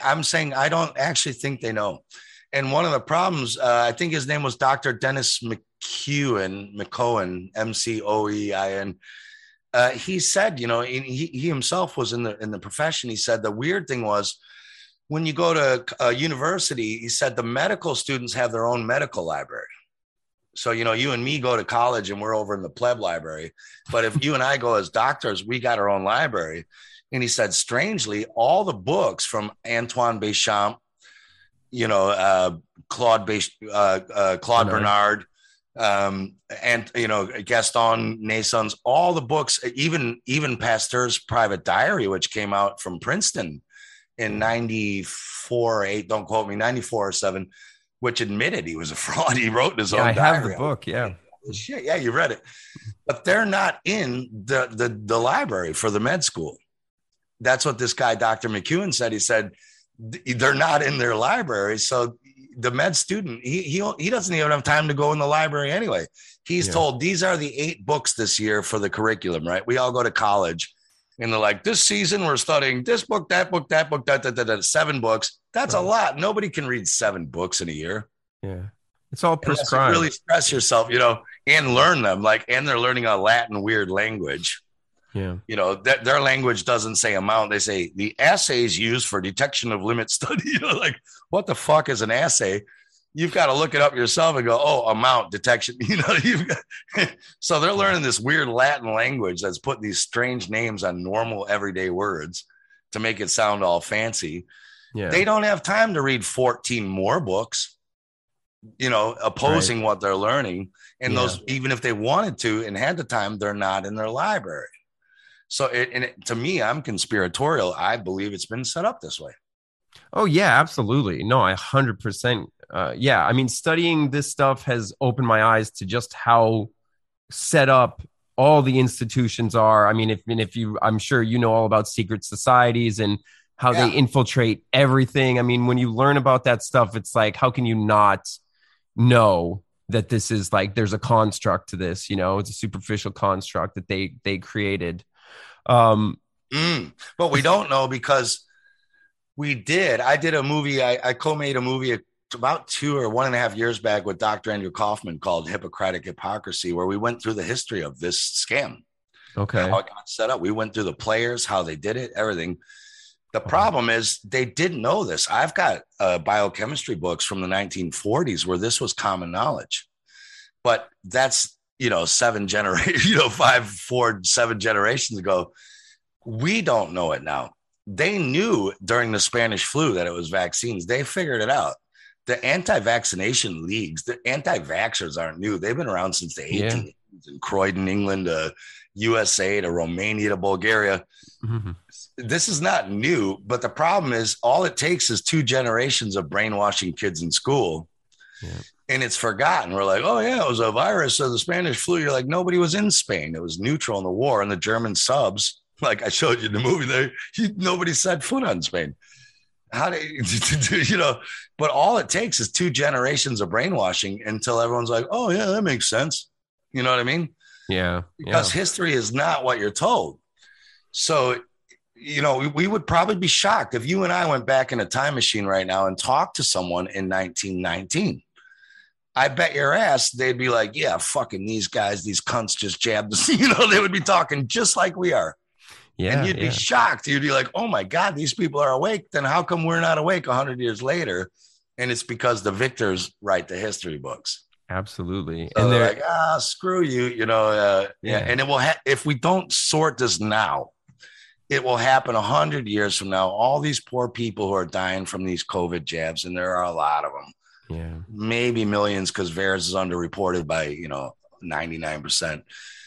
I'm saying, I don't actually think they know. And one of the problems, I think his name was Dr. Dennis McCohen, M-C-O-E-I-N. he said, you know, he himself was in the profession. He said the weird thing was, when you go to a university, he said the medical students have their own medical library. So, you know, you and me go to college and we're over in the pleb library. But if you and I go as doctors, we got our own library. And he said, strangely, all the books from Antoine Bechamp, you know, Claude Bernard, and, you know, Gaston Naessens, all the books, even Pasteur's Private Diary, which came out from Princeton in 94 or 8, don't quote me, 94 or 7, which admitted he was a fraud. He wrote his own diary. I have the book, yeah. Shit, yeah, you read it. But they're not in the library for the med school. That's what this guy, Dr. McCohen, said. He said they're not in their library. So the med student, he doesn't even have time to go in the library anyway. He's told these are the 8 books this year for the curriculum, right? We all go to college. And they're like, this season we're studying this book, that book, that book, that 7 books. That's a lot. Nobody can read 7 books in a year. Yeah. It's all prescribed. You really stress yourself, you know, and learn them. Like, and they're learning a Latin weird language. Yeah. You know, their language doesn't say amount. They say the assays used for detection of limit study. You know, like, what the fuck is an assay? You've got to look it up yourself and go, oh, amount detection. You know, so they're learning this weird Latin language that's putting these strange names on normal everyday words to make it sound all fancy. Yeah. They don't have time to read 14 more books, you know, opposing what they're learning. And those, even if they wanted to and had the time, they're not in their library. So to me, I'm conspiratorial. I believe it's been set up this way. Oh, yeah, absolutely. No, 100%. Yeah, I mean, studying this stuff has opened my eyes to just how set up all the institutions are. I mean, if you, I'm sure you know all about secret societies and how they infiltrate everything. I mean, when you learn about that stuff, it's like, how can you not know that this is like, there's a construct to this, you know, it's a superficial construct that they created. But we don't know because we did. I did a movie. I co-made a movie about 2 or 1.5 years back with Dr. Andrew Kaufman called Hippocratic Hypocrisy, where we went through the history of this scam. Okay. How it got set up. We went through the players, how they did it, everything. The problem is they didn't know this. I've got biochemistry books from the 1940s where this was common knowledge, but that's, you know, 7 generations ago. We don't know it now. They knew during the Spanish flu that it was vaccines. They figured it out. The anti-vaccination leagues, the anti-vaxxers aren't new. They've been around since the 1880s in Croydon, England, to USA, to Romania, to Bulgaria. Mm-hmm. This is not new, but the problem is all it takes is 2 generations of brainwashing kids in school. Yeah. And it's forgotten. We're like, oh, yeah, it was a virus of the Spanish flu. You're like, nobody was in Spain. It was neutral in the war. And the German subs, like I showed you in the movie there, nobody set foot on Spain. How do you know? But all it takes is 2 generations of brainwashing until everyone's like, oh, yeah, that makes sense. You know what I mean? Yeah. Because history is not what you're told. So, you know, we would probably be shocked if you and I went back in a time machine right now and talked to someone in 1919. I bet your ass they'd be like, yeah, fucking these guys, these cunts just jabbed us. You know, they would be talking just like we are. Yeah, and you'd be shocked. You'd be like, oh, my God, these people are awake. Then how come we're not awake 100 years later? And it's because the victors write the history books. Absolutely. So and they're like, screw you. You know, and it will if we don't sort this now, it will happen 100 years from now. All these poor people who are dying from these COVID jabs, and there are a lot of them. Yeah, maybe millions, because VAERS is underreported by, you know, 99%.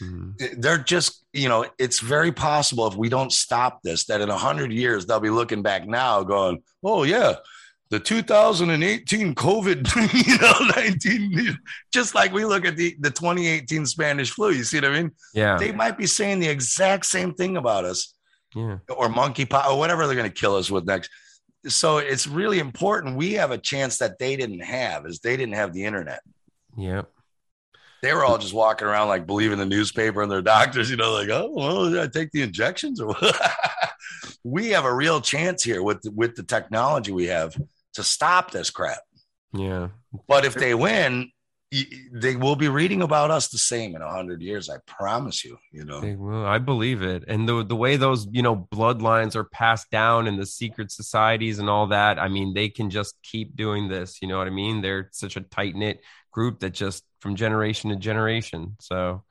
Mm-hmm. They're just, you know, it's very possible if we don't stop this, that in 100 years, they'll be looking back now going, oh, yeah, the 2018 COVID, you know, 19, just like we look at the 2018 Spanish flu. You see what I mean? Yeah. They might be saying the exact same thing about us or monkeypox or whatever they're going to kill us with next. So it's really important. We have a chance that they didn't have, is they didn't have the internet. Yeah. They were all just walking around, like, believing the newspaper and their doctors, you know, like, oh, well, did I take the injections? We have a real chance here with the technology we have to stop this crap. Yeah. But if they win, they will be reading about us the same in 100 years. I promise you, you know, they will. I believe it. And the way those, you know, bloodlines are passed down and the secret societies and all that, I mean, they can just keep doing this. You know what I mean? They're such a tight knit group that just from generation to generation. So,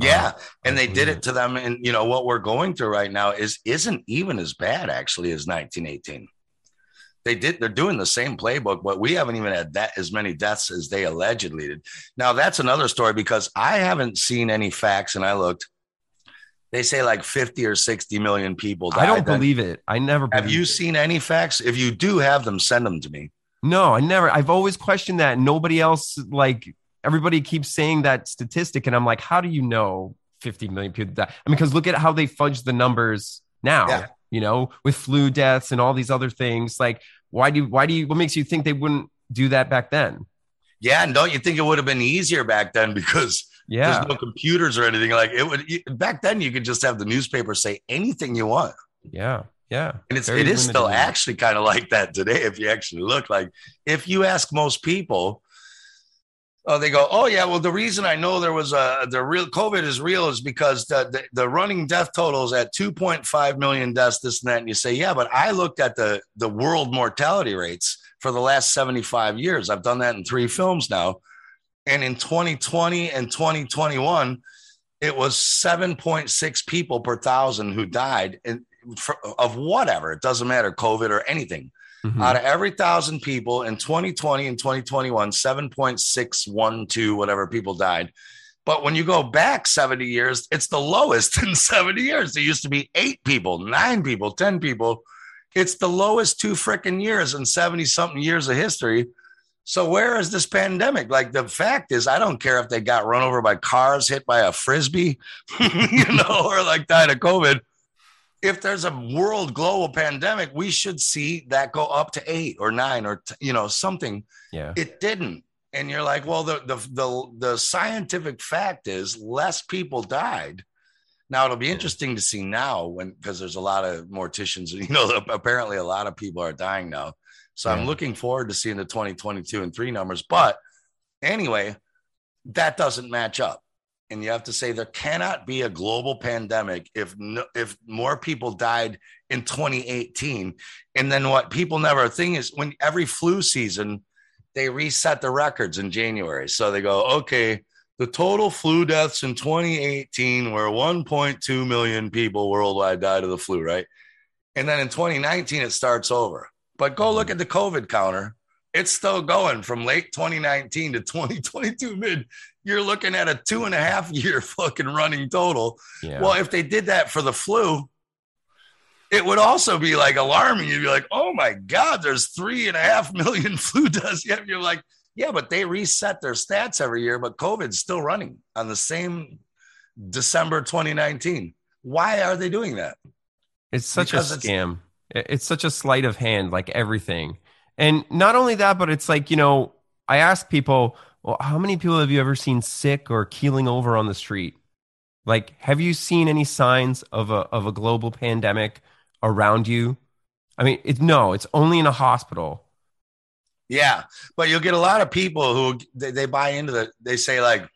yeah. And they did it to them. And, you know, what we're going through right now isn't even as bad, actually, as 1918. They're doing the same playbook, but we haven't even had that as many deaths as they allegedly did. Now, that's another story, because I haven't seen any facts, and I looked. They say like 50 or 60 million people died. I don't believe it. I never believe it. Have you seen any facts? If you do have them, send them to me. No, I never. I've always questioned that. Nobody else, like, everybody keeps saying that statistic, and I'm like, how do you know 50 million people died? I mean, because look at how they fudge the numbers now. Yeah. You know, with flu deaths and all these other things. Like, what makes you think they wouldn't do that back then? Yeah. And don't you think it would have been easier back then, because there's no computers or anything? Like, it would, back then you could just have the newspaper say anything you want. Yeah. Yeah. And it is still actually kind of like that today. If you actually look, like, if you ask most people, they go, oh, yeah, well, the reason I know there was the real COVID is real is because the running death total is at 2.5 million deaths, this and that. And you say, yeah, but I looked at the world mortality rates for the last 75 years. I've done that in 3 films now. And in 2020 and 2021, it was 7.6 people per thousand who died of whatever. It doesn't matter, COVID or anything. Mm-hmm. Out of every 1,000 people in 2020 and 2021, 7.612, whatever, people died. But when you go back 70 years, it's the lowest in 70 years. There used to be 8 people, 9 people, 10 people. It's the lowest 2 freaking years in 70-something years of history. So where is this pandemic? Like, the fact is, I don't care if they got run over by cars, hit by a Frisbee, you know, or like died of COVID. If there's a world global pandemic, we should see that go up to 8 or 9 or, you know, something. Yeah, it didn't. And you're like, well, the scientific fact is less people died. Now, it'll be interesting to see now because there's a lot of morticians, you know, apparently a lot of people are dying now. So I'm looking forward to seeing the 2022 and 3 numbers. But anyway, that doesn't match up. And you have to say there cannot be a global pandemic if more people died in 2018. And then what people never think is, when every flu season, they reset the records in January. So they go, okay, the total flu deaths in 2018 were 1.2 million people worldwide died of the flu, right? And then in 2019, it starts over. But go look at the COVID counter. It's still going from late 2019 to 2022 mid. You're looking at a 2.5 year fucking running total. Yeah. Well, if they did that for the flu, it would also be like alarming. You'd be like, oh my God, there's 3.5 million flu deaths. You're like, yeah, but they reset their stats every year, but COVID's still running on the same December 2019. Why are they doing that? It's such a scam. It's such a sleight of hand, like everything. And not only that, but it's like, you know, I ask people, well, how many people have you ever seen sick or keeling over on the street? Like, have you seen any signs of a global pandemic around you? I mean, it's only in a hospital. Yeah, but you'll get a lot of people who they buy into they say, like,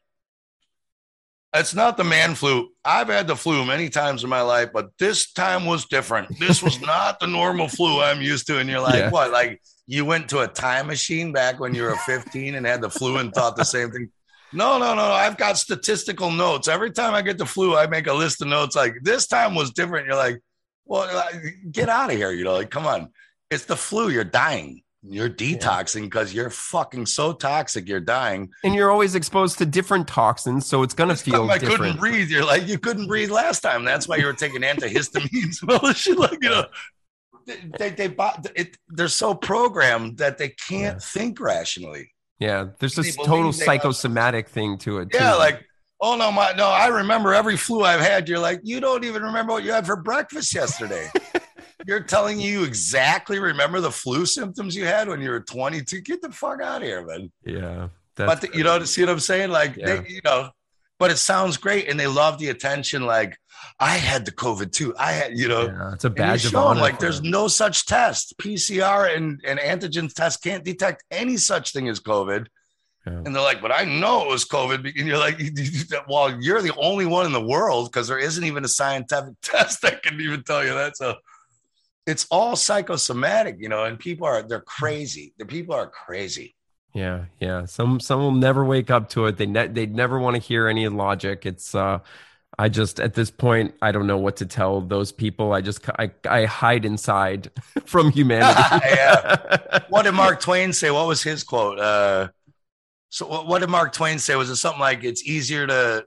it's not the man flu. I've had the flu many times in my life, but this time was different. This was not the normal flu I'm used to. And you're like, what? Like, you went to a time machine back when you were 15 and had the flu and thought the same thing? No. I've got statistical notes. Every time I get the flu, I make a list of notes. Like, this time was different. You're like, well, get out of here. You know, like, come on. It's the flu. You're dying. You're detoxing because you're fucking so toxic. You're dying. And you're always exposed to different toxins. So it's going to feel different. I couldn't breathe. You're like, you couldn't breathe last time. That's why you were taking antihistamines. Well, shit, like, you know, they're so programmed that they can't think rationally. Yeah. There's this total psychosomatic thing to it. Yeah. Too. Like, oh no, I remember every flu I've had. You're like, you don't even remember what you had for breakfast yesterday. You're telling you exactly remember the flu symptoms you had when you were 22. Get the fuck out of here, man. Yeah. But you know, see what I'm saying? Like, they, you know, but it sounds great. And they love the attention. Like, I had the COVID too. I had, you know, it's a badge of honor. Like, there's no such test. PCR and antigen tests can't detect any such thing as COVID. Yeah. And they're like, but I know it was COVID. And you're like, well, you're the only one in the world, because there isn't even a scientific test that can even tell you that. So it's all psychosomatic, you know, and they're crazy. The people are crazy. Yeah. Yeah. Some will never wake up to it. They'd never want to hear any logic. It's, I just, at this point, I don't know what to tell those people. I hide inside from humanity. Yeah. What did Mark Twain say? What was his quote? What did Mark Twain say? Was it something like, it's easier to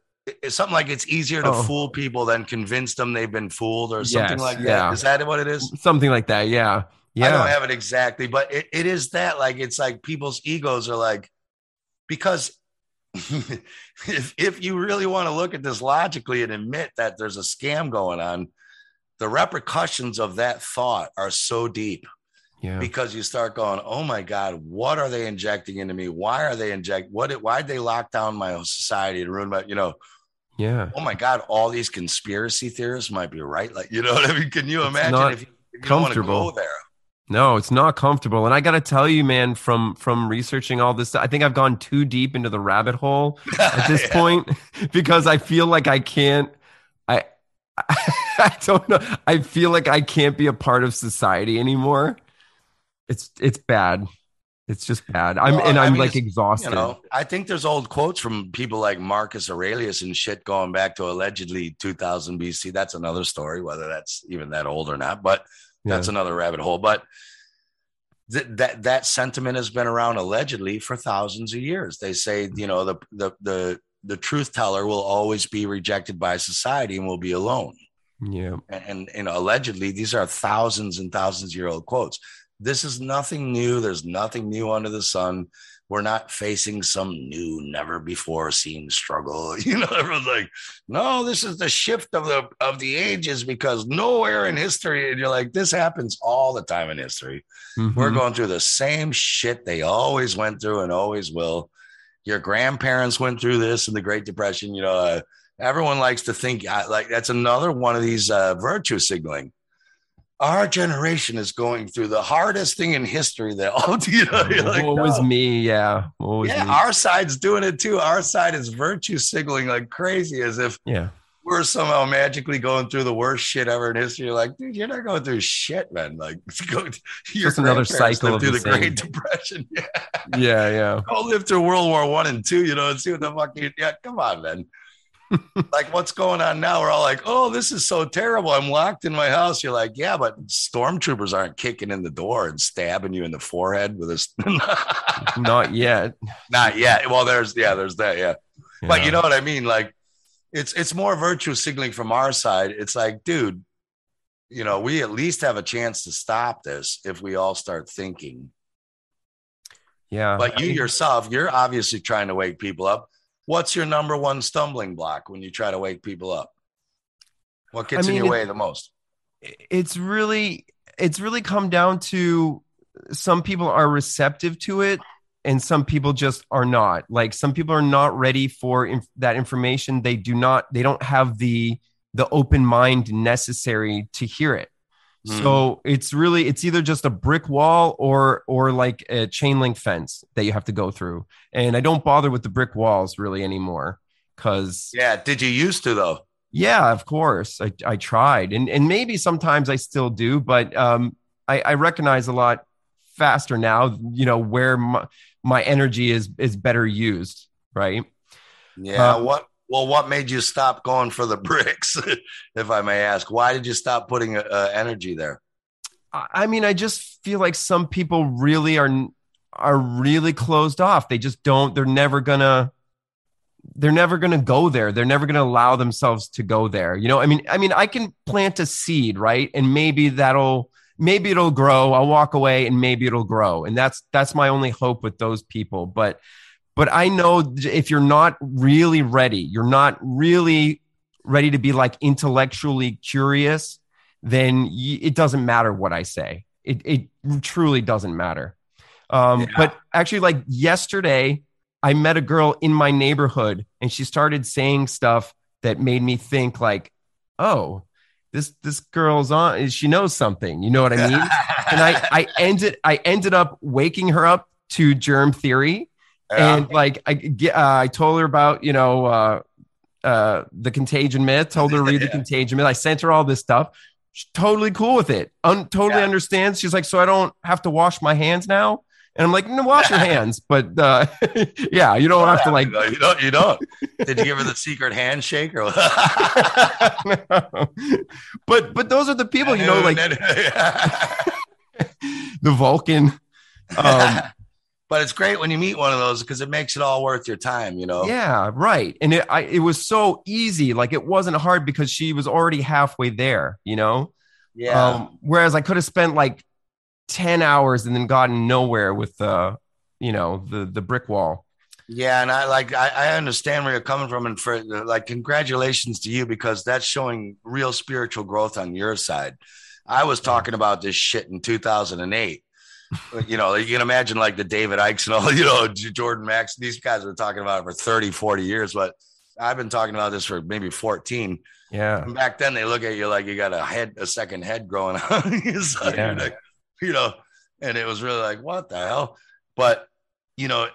fool people than convince them they've been fooled, or something like that? Yeah. Is that what it is? Something like that. Yeah. Yeah. I don't have it exactly, but it is that, like, it's like people's egos are like, because if you really want to look at this logically and admit that there's a scam going on, the repercussions of that thought are so deep. Yeah. Because you start going, oh my God, what are they injecting into me? Why are they why'd they lock down my society and ruin my, you know? Yeah. Oh my God, all these conspiracy theorists might be right. Like, you know what I mean? Can you imagine if you don't want to go there? No, it's not comfortable. And I got to tell you, man, from researching all this, I think I've gone too deep into the rabbit hole at this point, because I feel like I don't know. I feel like I can't be a part of society anymore. It's bad. It's just bad. I'm exhausted. You know, I think there's old quotes from people like Marcus Aurelius and shit going back to allegedly 2000 BC. That's another story, whether that's even that old or not, but that's another rabbit hole. But that sentiment has been around allegedly for thousands of years. They say, you know, the truth teller will always be rejected by society and will be alone. Yeah. And allegedly, these are thousands and thousands year old quotes. This is nothing new. There's nothing new under the sun. We're not facing some new, never before seen struggle. You know, everyone's like, no, this is the shift of the ages, because nowhere in history. And you're like, this happens all the time in history. Mm-hmm. We're going through the same shit they always went through and always will. Your grandparents went through this in the Great Depression. You know, everyone likes to think like that's another one of these virtue signaling. Our generation is going through the hardest thing in history. That What was me? Our side's doing it too. Our side is virtue signaling like crazy, as if we're somehow magically going through the worst shit ever in history. You're like, dude, you're not going through shit, man. Like, just another cycle through the Great Depression. Yeah. Go live through World War I and II, you know, and see what the fuck. Come on, man. Like, what's going on now? We're all like, oh, this is so terrible. I'm locked in my house. You're like, yeah, but stormtroopers aren't kicking in the door and stabbing you in the forehead with a. Not yet. Not yet. Well, there's that. Yeah. But you know what I mean? Like, it's more virtue signaling from our side. It's like, dude, you know, we at least have a chance to stop this if we all start thinking. Yeah. But you yourself, you're obviously trying to wake people up. What's your number one stumbling block when you try to wake people up? What gets in your way the most? It's really come down to some people are receptive to it and some people just are not. Like, some people are not ready for that information. They don't have the open mind necessary to hear it. So it's either just a brick wall or like a chain link fence that you have to go through. And I don't bother with the brick walls really anymore. Did you used to though? Yeah, of course. I tried. And maybe sometimes I still do, but I recognize a lot faster now, you know, where my energy is better used. Right. Yeah. What made you stop going for the bricks, if I may ask? Why did you stop putting energy there? I mean, I just feel like some people really are really closed off. They just don't. They're never gonna go there. They're never gonna allow themselves to go there. You know, I mean, I can plant a seed, right? And maybe it'll grow. I'll walk away, and maybe it'll grow. And that's my only hope with those people. But I know if you're not really ready to be like intellectually curious, then it doesn't matter what I say. It truly doesn't matter. But actually, like yesterday, I met a girl in my neighborhood and she started saying stuff that made me think like, oh, this girl's on. She knows something. You know what I mean? And I ended up waking her up to germ theory. Yeah. And like, I told her about, you know, the contagion myth, told her to read the contagion myth. I sent her all this stuff. She's totally cool with it. Totally understands. She's like, so I don't have to wash my hands now. And I'm like, no, wash your hands. But yeah, you don't have to like, you don't. Did you give her the secret handshake? Or no. But those are the people, you know, like the Vulcan. But it's great when you meet one of those because it makes it all worth your time, you know? Yeah, right. And it was so easy. Like it wasn't hard because she was already halfway there, you know? Yeah. Whereas I could have spent like 10 hours and then gotten nowhere with, you know, the brick wall. Yeah. And I understand where you're coming from. And for like, congratulations to you, because that's showing real spiritual growth on your side. I was talking about this shit in 2008. You know, you can imagine like the David Ikes and all, you know, Jordan Max, these guys were talking about it for 30, 40 years, but I've been talking about this for maybe 14. Yeah. And back then they look at you like you got a second head growing out. Like, you know, and it was really like, what the hell? But you know,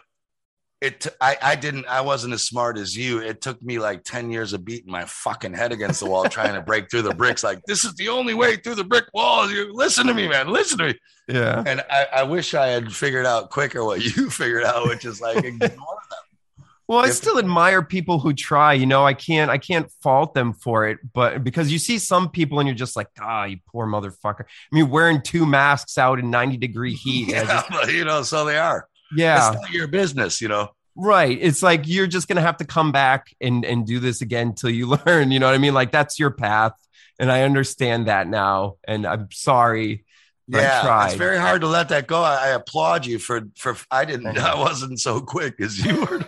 I wasn't as smart as you. It took me like 10 years of beating my fucking head against the wall, trying to break through the bricks. Like, this is the only way through the brick wall. You listen to me, man. Listen to me. Yeah. And I wish I had figured out quicker what you figured out, which is like, ignore them. Well, I still admire people who try, you know, I can't fault them for it, but because you see some people and you're just like, you poor motherfucker. I mean, wearing two masks out in 90-degree heat. Yeah, but, you know, so they are. Yeah, it's not your business, you know. Right. It's like you're just gonna have to come back and do this again till you learn. You know what I mean? Like that's your path, and I understand that now. And I'm sorry. Yeah, I tried. It's very hard to let that go. I applaud you for. I wasn't so quick as you were.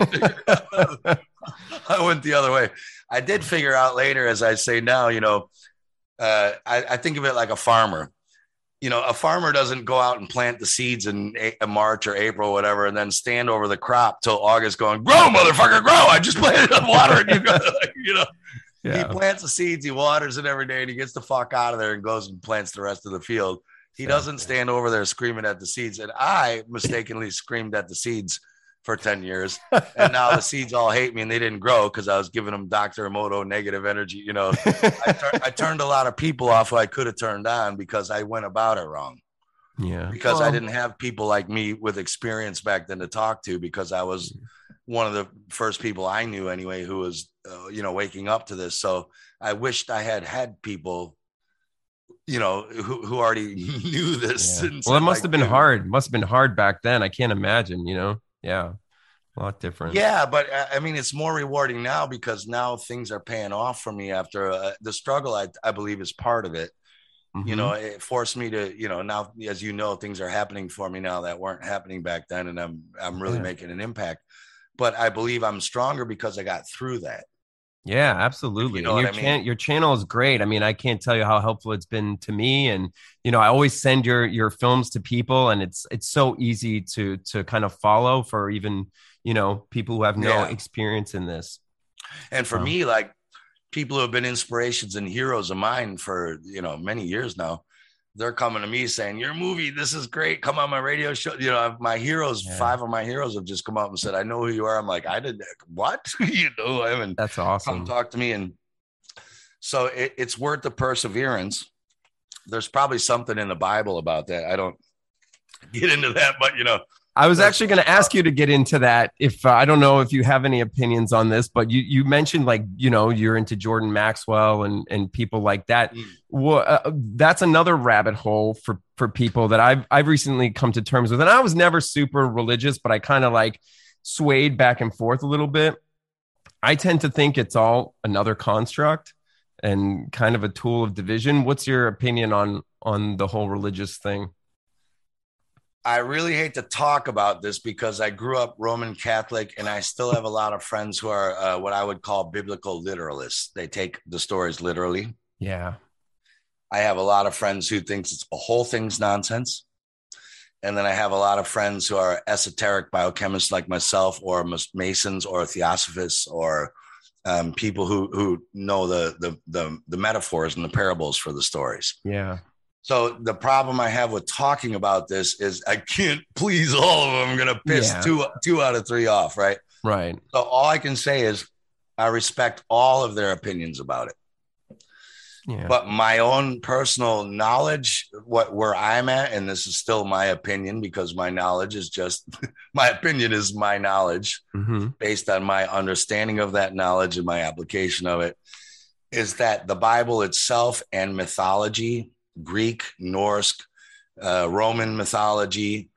I went the other way. I did figure out later, as I say now. You know, I think of it like a farmer. You know, a farmer doesn't go out and plant the seeds in March or April or whatever, and then stand over the crop till August going, grow, motherfucker, grow. I just planted and watered. You know, yeah. He plants the seeds, he waters it every day, and he gets the fuck out of there and goes and plants the rest of the field. He doesn't stand over there screaming at the seeds. And I mistakenly screamed at the seeds for 10 years. And now the seeds all hate me and they didn't grow because I was giving them Dr. Emoto negative energy. You know, I turned a lot of people off who I could have turned on because I went about it wrong. Yeah. Because I didn't have people like me with experience back then to talk to, because I was one of the first people I knew anyway, who was, you know, waking up to this. So I wished I had people, you know, who already knew this. Yeah. Well, it must have been hard. Must have been hard back then. I can't imagine, you know? Yeah. A lot different. Yeah. But I mean, it's more rewarding now because now things are paying off for me after the struggle. I believe is part of it. Mm-hmm. You know, it forced me to, you know, now, as you know, things are happening for me now that weren't happening back then. And I'm really making an impact, but I believe I'm stronger because I got through that. Yeah, absolutely. You know what I mean? Your channel is great. I mean, I can't tell you how helpful it's been to me. And, you know, I always send your films to people, and it's so easy to kind of follow for even, you know, people who have no experience in this. And for me, like people who have been inspirations and heroes of mine for, you know, many years now, they're coming to me saying, your movie, this is great. Come on my radio show. You know, my heroes, five of my heroes have just come up and said, I know who you are. I'm like, I didn't. What? You know, I mean, that's awesome. Come talk to me. And so it's worth the perseverance. There's probably something in the Bible about that. I don't get into that, but you know, I was actually going to ask you to get into that. If I don't know if you have any opinions on this, but you mentioned like, you know, you're into Jordan Maxwell and people like that. Well, that's another rabbit hole for people that I've recently come to terms with. And I was never super religious, but I kind of like swayed back and forth a little bit. I tend to think it's all another construct and kind of a tool of division. What's your opinion on the whole religious thing? I really hate to talk about this because I grew up Roman Catholic and I still have a lot of friends who are what I would call biblical literalists. They take the stories literally. Yeah. I have a lot of friends who thinks it's a whole thing's nonsense. And then I have a lot of friends who are esoteric biochemists like myself, or Masons or Theosophists, or people who know the metaphors and the parables for the stories. Yeah. So the problem I have with talking about this is I can't please all of them. I'm going to piss two out of three off. Right. Right. So all I can say is I respect all of their opinions about it. Yeah. But my own personal knowledge, where I'm at, and this is still my opinion, because my knowledge is just my opinion is my knowledge based on my understanding of that knowledge and my application of it, is that the Bible itself and mythology, Greek, Norse, Roman mythology,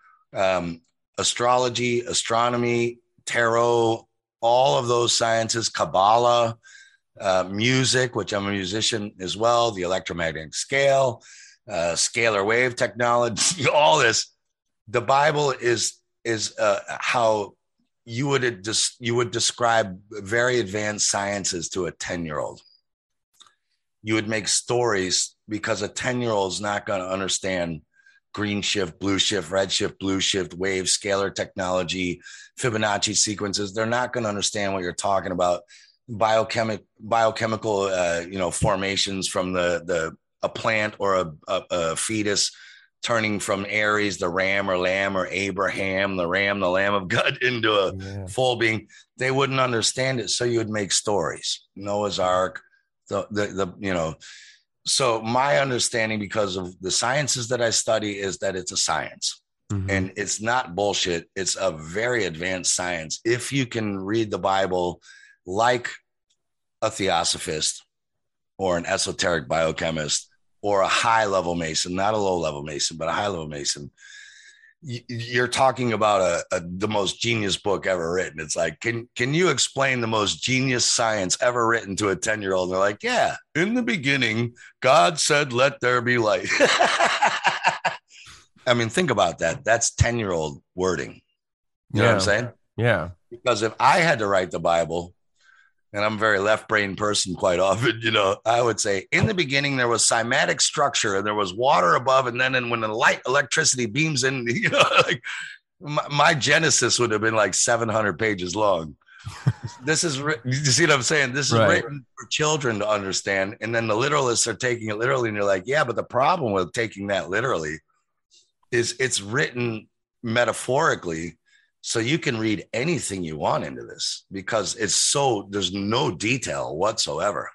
astrology, astronomy, tarot, all of those sciences, Kabbalah, music, which I'm a musician as well, the electromagnetic scale, scalar wave technology, all this. The Bible is how you would describe very advanced sciences to a 10-year-old. You would make stories, because a 10-year-old is not going to understand green shift, blue shift, red shift, blue shift, wave, scalar technology, Fibonacci sequences. They're not going to understand what you're talking about. Biochemical, formations from a plant or a fetus turning from Aries, the ram or lamb, or Abraham, the ram, the lamb of God, into a full being. They wouldn't understand it, so you would make stories. Noah's Ark, the. So my understanding, because of the sciences that I study, is that it's a science. And it's not bullshit. It's a very advanced science. If you can read the Bible like a theosophist or an esoteric biochemist or a high level Mason, not a low level Mason, but a high level Mason, you're talking about the most genius book ever written. It's like, can you explain the most genius science ever written to a 10-year-old? They're like, yeah, in the beginning, God said, let there be light. I mean, think about that. That's 10-year-old wording. You know what I'm saying? Yeah. Because if I had to write the Bible, and I'm a very left-brained person quite often, I would say, in the beginning, there was cymatic structure, and there was water above, and then when the electricity beams in, my Genesis would have been like 700 pages long. You see what I'm saying? This is written for children to understand, and then the literalists are taking it literally, and you're like, yeah, but the problem with taking that literally is it's written metaphorically. So you can read anything you want into this, because there's no detail whatsoever.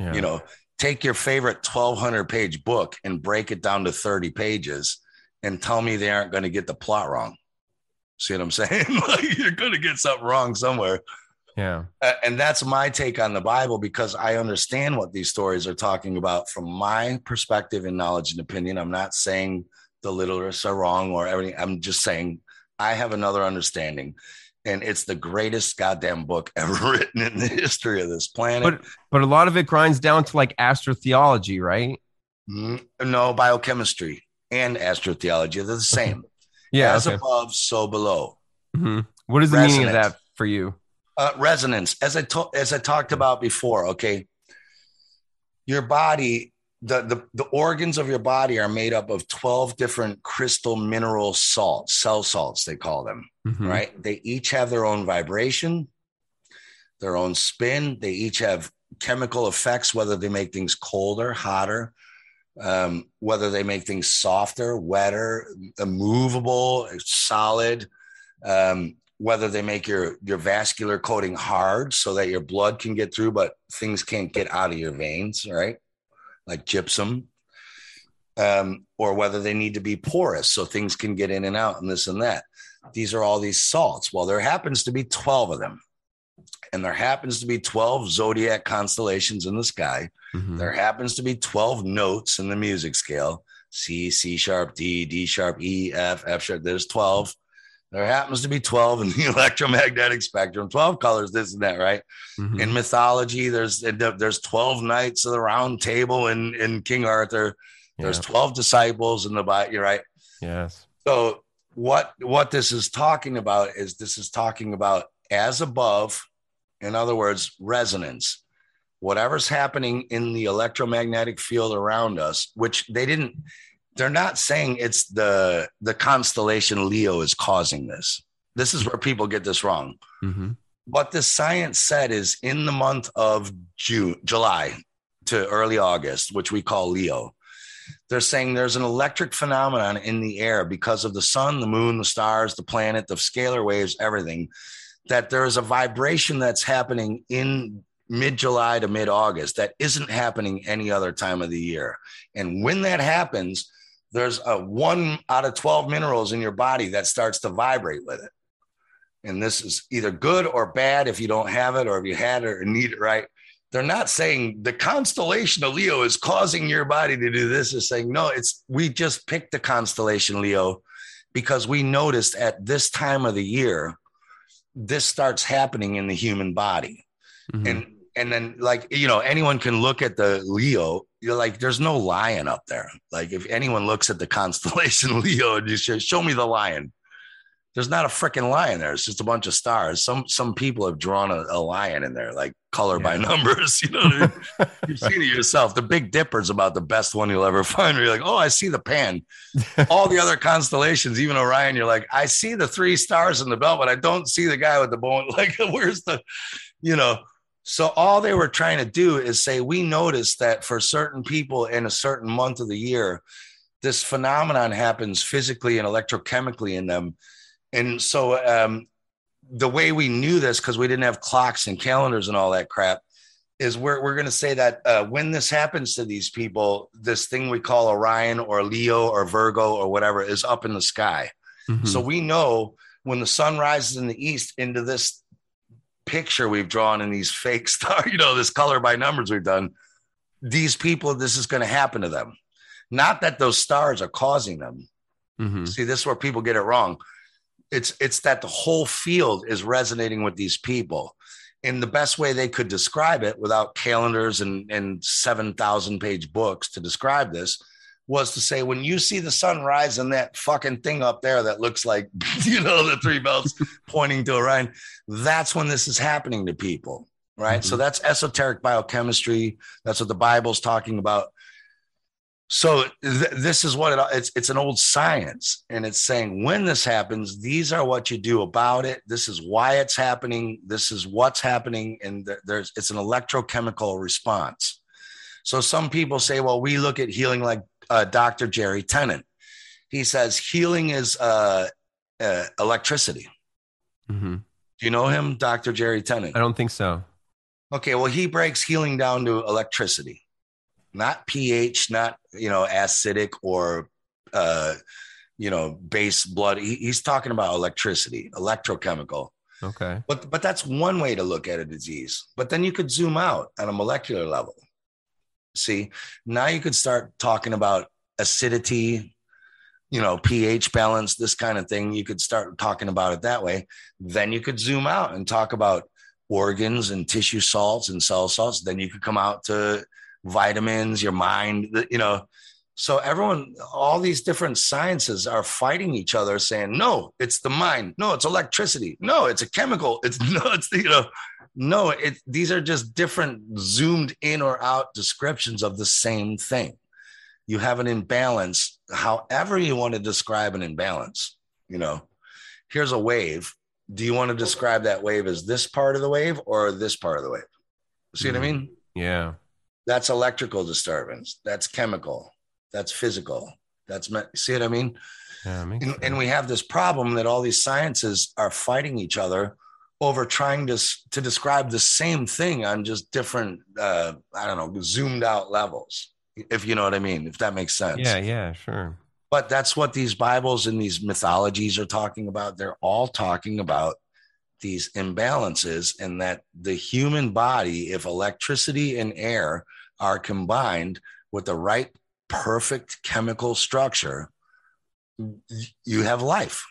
Yeah. Take your favorite 1,200-page book and break it down to 30 pages and tell me they aren't going to get the plot wrong. See what I'm saying? You're going to get something wrong somewhere. Yeah. And that's my take on the Bible, because I understand what these stories are talking about from my perspective and knowledge and opinion. I'm not saying the literalists are wrong or everything. I'm just saying I have another understanding, and it's the greatest goddamn book ever written in the history of this planet. But a lot of it grinds down to like astrotheology, right? No, biochemistry and astrotheology. They're the same. Above, so below. What is the meaning of that for you? Resonance. As I talked about before. Okay. Your body, the organs of your body are made up of 12 different crystal mineral salts, cell salts, they call them, right? They each have their own vibration, their own spin. They each have chemical effects, whether they make things colder, hotter, whether they make things softer, wetter, immovable, solid, whether they make your vascular coating hard so that your blood can get through, but things can't get out of your veins, right? Like gypsum, or whether they need to be porous so things can get in and out and this and that. These are all these salts. Well, there happens to be 12 of them. And there happens to be 12 zodiac constellations in the sky. There happens to be 12 notes in the music scale. C, C sharp, D, D sharp, E, F, F sharp. There's 12. There happens to be 12 in the electromagnetic spectrum, 12 colors, this and that, right? In mythology, there's 12 knights of the round table in King Arthur. There's 12 disciples in the Bible, right? Yes. So what this is talking about is as above, in other words, resonance. Whatever's happening in the electromagnetic field around us, which they're not saying it's the constellation Leo is causing this. This is where people get this wrong. What the science said is in the month of July to early August, which we call Leo, They're saying there's an electric phenomenon in the air because of the sun, the moon, the stars, the planet, the scalar waves, everything, that there is a vibration that's happening in mid-July to mid-August that isn't happening any other time of the year. And when that happens, there's a 1 out of 12 minerals in your body that starts to vibrate with it. And this is either good or bad if you don't have it, or if you had it or need it, right? They're not saying the constellation of Leo is causing your body to do this. They're saying, no, it's, we just picked the constellation Leo because we noticed at this time of the year, this starts happening in the human body. Mm-hmm. And then, like, you know, anyone can look at the Leo, you're like, there's no lion up there. Like, if anyone looks at the constellation Leo and you say, show me the lion, there's not a freaking lion there. It's just a bunch of stars. Some people have drawn a lion in there, like color by numbers. You know, you've seen it yourself. The Big Dipper's about the best one you'll ever find. You're like, oh, I see the pan. All the other constellations, even Orion, you're like, I see the 3 stars in the belt, but I don't see the guy with the bone. Like, where's the, you know? So all they were trying to do is say, we noticed that for certain people in a certain month of the year, this phenomenon happens physically and electrochemically in them. And so the way we knew this, because we didn't have clocks and calendars and all that crap, is we're going to say that when this happens to these people, this thing we call Orion or Leo or Virgo or whatever is up in the sky. Mm-hmm. So we know when the sun rises in the east into this picture we've drawn in these fake stars, you know, this color by numbers we've done, these people, this is going to happen to them. Not that those stars are causing them. Mm-hmm. See, this is where people get it wrong. It's that the whole field is resonating with these people. And the best way they could describe it without calendars and 7,000 page books to describe this was to say, when you see the sun rise and that fucking thing up there that looks like, you know, the 3 belts pointing to Orion, that's when this is happening to people, right? Mm-hmm. So that's esoteric biochemistry. That's what the Bible's talking about. So this is what it's an old science, and it's saying when this happens, these are what you do about it. This is why it's happening. This is what's happening. And it's an electrochemical response. So some people say, well, we look at healing like Dr. Jerry Tennant. He says healing is electricity. Mm-hmm. Do you know him, Dr. Jerry Tennant? I don't think so. Okay, well, he breaks healing down to electricity. Not pH, not, you know, acidic or, you know, base blood. He's talking about electricity, electrochemical. Okay. But that's one way to look at a disease. But then you could zoom out on a molecular level. See, now you could start talking about acidity, you know, pH balance, this kind of thing. You could start talking about it that way. Then you could zoom out and talk about organs and tissue salts and cell salts. Then you could come out to vitamins, your mind, you know. So everyone, all these different sciences are fighting each other, saying, no, it's the mind. No, it's electricity. No, it's a chemical. It's no, it's, you know, no, it, these are just different zoomed in or out descriptions of the same thing. You have an imbalance, however you want to describe an imbalance. You know, here's a wave. Do you want to describe that wave as this part of the wave or this part of the wave? See what I mean? Yeah. That's electrical disturbance. That's chemical. That's physical. That's, see what I mean? Yeah, and we have this problem that all these sciences are fighting each other over trying to describe the same thing on just different, I don't know, zoomed out levels, if you know what I mean, if that makes sense. Yeah, yeah, sure. But that's what these Bibles and these mythologies are talking about. They're all talking about these imbalances, and that the human body, if electricity and air are combined with the right perfect chemical structure, you have life.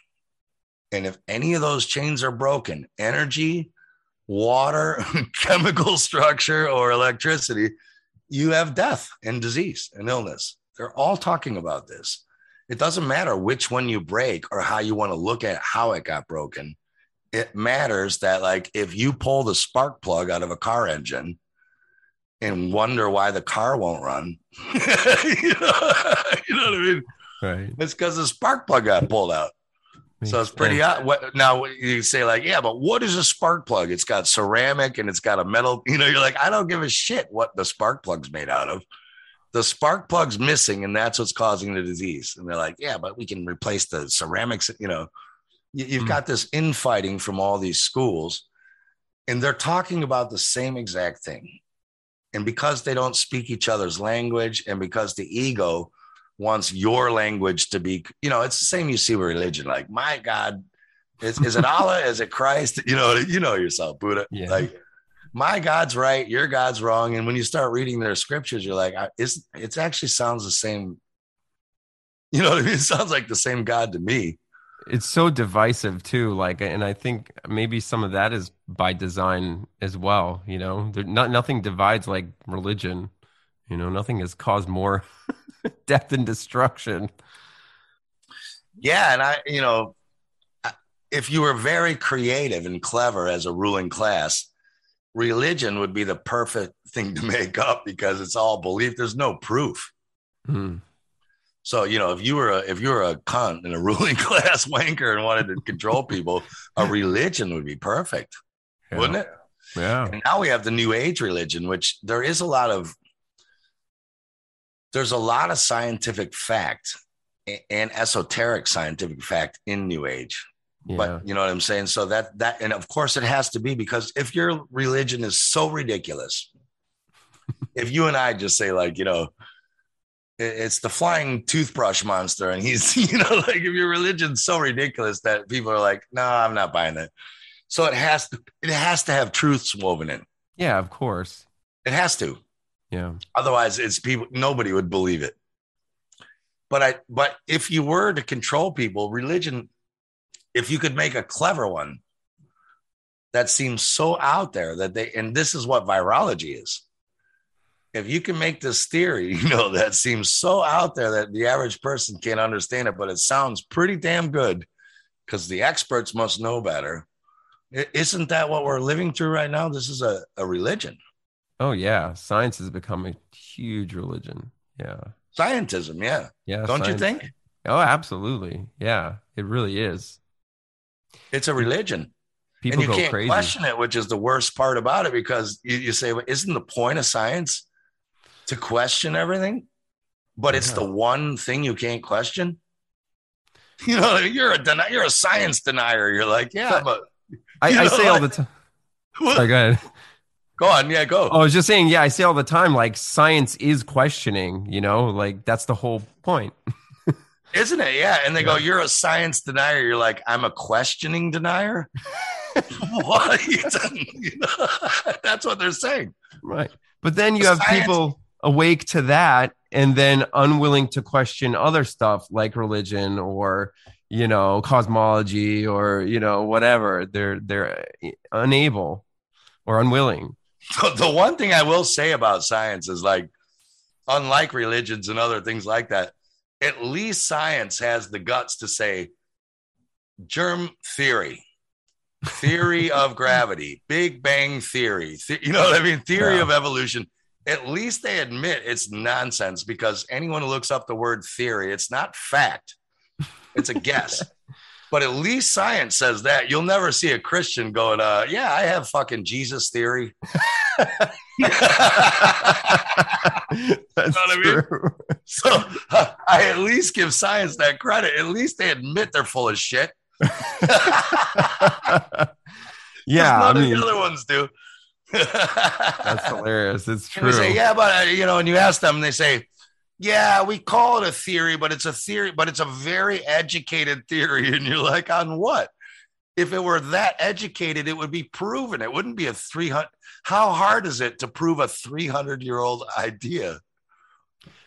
And if any of those chains are broken, energy, water, chemical structure, or electricity, you have death and disease and illness. They're all talking about this. It doesn't matter which one you break or how you want to look at how it got broken. It matters that, like, if you pull the spark plug out of a car engine and wonder why the car won't run, you know what I mean? Right. It's because the spark plug got pulled out. So it's pretty odd. Now you say, like, yeah, but what is a spark plug? It's got ceramic and it's got a metal, you know, you're like, I don't give a shit what the spark plug's made out of. the spark plug's missing and that's what's causing the disease. And they're like, yeah, but we can replace the ceramics. You know, you've got this infighting from all these schools and they're talking about the same exact thing. And because they don't speak each other's language and because the ego wants your language to be, you know, it's the same you see with religion. Like, my God, is it Allah? Is it Christ? You know yourself, Buddha. Yeah. Like, my God's right, your God's wrong. And when you start reading their scriptures, you're like, it actually sounds the same. You know what I mean? It sounds like the same God to me. It's so divisive too. Like, and I think maybe some of that is by design as well. You know, nothing divides like religion. You know, nothing has caused more death and destruction. Yeah. And if you were very creative and clever as a ruling class, religion would be the perfect thing to make up because it's all belief. There's no proof. Mm. So, you know, if you were a cunt and a ruling class wanker and wanted to control people, a religion would be perfect, wouldn't it? Yeah. And now we have the New Age religion, which there's a lot of scientific fact and esoteric scientific fact in New Age. Yeah. But you know what I'm saying? So that, and of course it has to be, because if your religion is so ridiculous, if you and I just say like, you know, it's the flying toothbrush monster. And he's, you know, like, if your religion's so ridiculous that people are like, no, I'm not buying that. So it has to have truths woven in. Yeah, of course. It has to. Yeah. Otherwise nobody would believe it. But if you were to control people, religion, if you could make a clever one that seems so out there and this is what virology is. If you can make this theory, you know, that seems so out there that the average person can't understand it, but it sounds pretty damn good because the experts must know better. Isn't that what we're living through right now? This is a religion. Oh yeah. Science has become a huge religion. Yeah. Scientism. Yeah. Yeah. Don't you think? Oh, absolutely. Yeah. It really is. It's a religion. People and you can't crazy. Question it, which is the worst part about it, because you say, well, isn't the point of science to question everything? But It's the one thing you can't question. You know, you're a science denier. You're like, yeah, but I say all the time. Sorry, go ahead. Go on. Yeah, go. I was just saying, yeah, I say all the time, like, science is questioning, you know, like that's the whole point. Isn't it? Yeah. And they go, you're a science denier. You're like, I'm a questioning denier. What? That's what they're saying. Right. But then you have people awake to that and then unwilling to question other stuff like religion or, you know, cosmology or, you know, whatever. They're unable or unwilling. The one thing I will say about science is, like, unlike religions and other things like that, at least science has the guts to say germ theory of gravity, Big Bang theory, you know what I mean? Theory of evolution. At least they admit it's nonsense, because anyone who looks up the word theory, it's not fact. It's a guess. But at least science says that. You'll never see a Christian going, yeah, I have fucking Jesus theory. That's you know what I mean? So I at least give science that credit. At least they admit they're full of shit. Yeah, none of the other ones do. That's hilarious. It's true. They say, yeah, but you know, and you ask them, and they say, yeah, we call it a theory, but it's a theory, but it's a very educated theory. And you're like, on what? If it were that educated, it would be proven. It wouldn't be a 300. How hard is it to prove a 300-year-old idea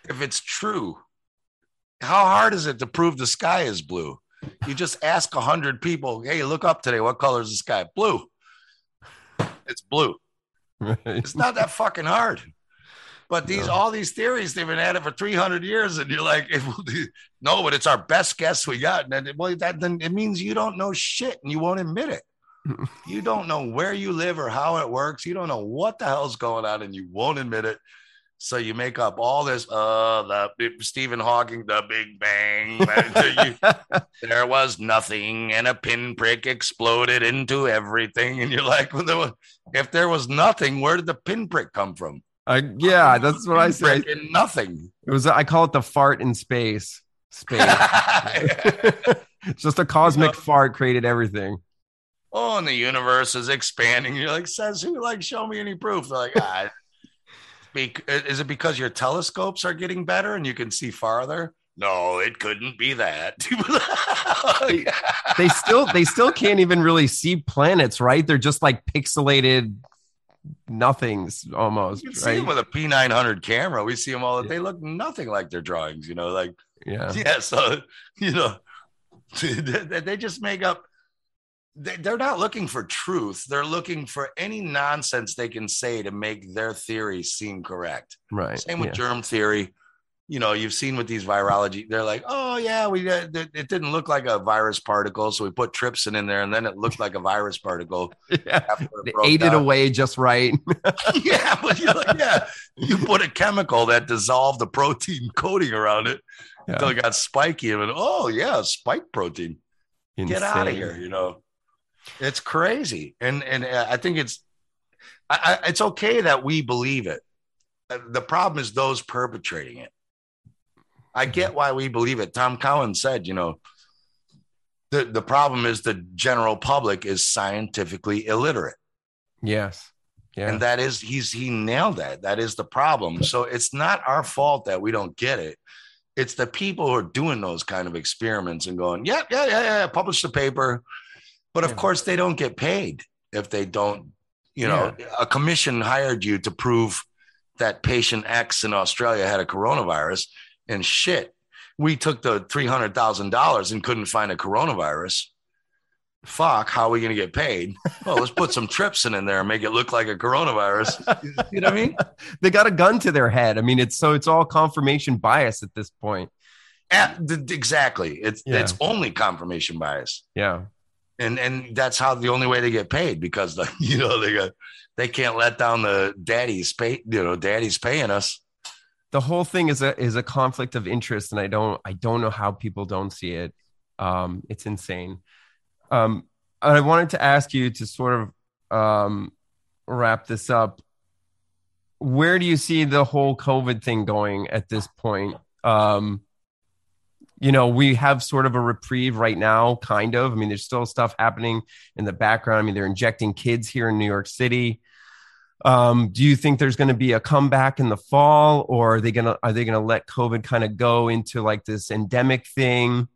if it's true? How hard is it to prove the sky is blue? You just ask 100 people, hey, look up today. What color is the sky? Blue. It's blue. Right. It's not that fucking hard. But all these theories, they've been at it for 300 years. And you're like, no, but it's our best guess we got. And then it means you don't know shit and you won't admit it. You don't know where you live or how it works. You don't know what the hell's going on and you won't admit it. So you make up all this, the Stephen Hawking, the Big Bang. There was nothing and a pinprick exploded into everything. And you're like, well, if there was nothing, where did the pinprick come from? Yeah, that's what I say. Nothing. It was. I call it the fart in space. It's just a cosmic fart created everything. Oh, and the universe is expanding. You're like, says who? Like, show me any proof. They're like, is it because your telescopes are getting better and you can see farther? No, it couldn't be that. they still can't even really see planets, right? They're just like pixelated nothings almost. You can see them with a P900 camera. We see them all. Yeah. They look nothing like their drawings, you know, like, yeah. So, you know, they just make up. They're not looking for truth. They're looking for any nonsense they can say to make their theory seem correct. Right. Same with germ theory. You know, you've seen with these virology, they're like, oh, yeah, it didn't look like a virus particle. So we put trypsin in there and then it looked like a virus particle. Yeah. They ate it away just right. Yeah. But you're like, yeah, you put a chemical that dissolved the protein coating around it until it got spiky. And oh, yeah, spike protein. Insane. Get out of here. You know, it's crazy. And I think it's okay that we believe it. The problem is those perpetrating it. I get why we believe it. Tom Cowan said, you know, the problem is the general public is scientifically illiterate. Yes. Yeah. And that is, he nailed that. That is the problem. So it's not our fault that we don't get it. It's the people who are doing those kind of experiments and going, yeah, publish the paper. But of course they don't get paid if they don't, you know, a commission hired you to prove that patient X in Australia had a coronavirus. And shit, we took the $300,000 and couldn't find a coronavirus. Fuck, how are we going to get paid? Well, let's put some trypsin in there and make it look like a coronavirus. You know what I mean? They got a gun to their head. I mean, it's all confirmation bias at this point. Exactly. It's only confirmation bias. Yeah. And that's how the only way they get paid, because they can't let down the daddy's paying us. The whole thing is a conflict of interest, and I don't know how people don't see it. It's insane. I wanted to ask you to sort of wrap this up. Where do you see the whole COVID thing going at this point? You know, we have sort of a reprieve right now, kind of. I mean, there's still stuff happening in the background. I mean, they're injecting kids here in New York City. Do you think there's going to be a comeback in the fall, or are they going to let COVID kind of go into like this endemic thing?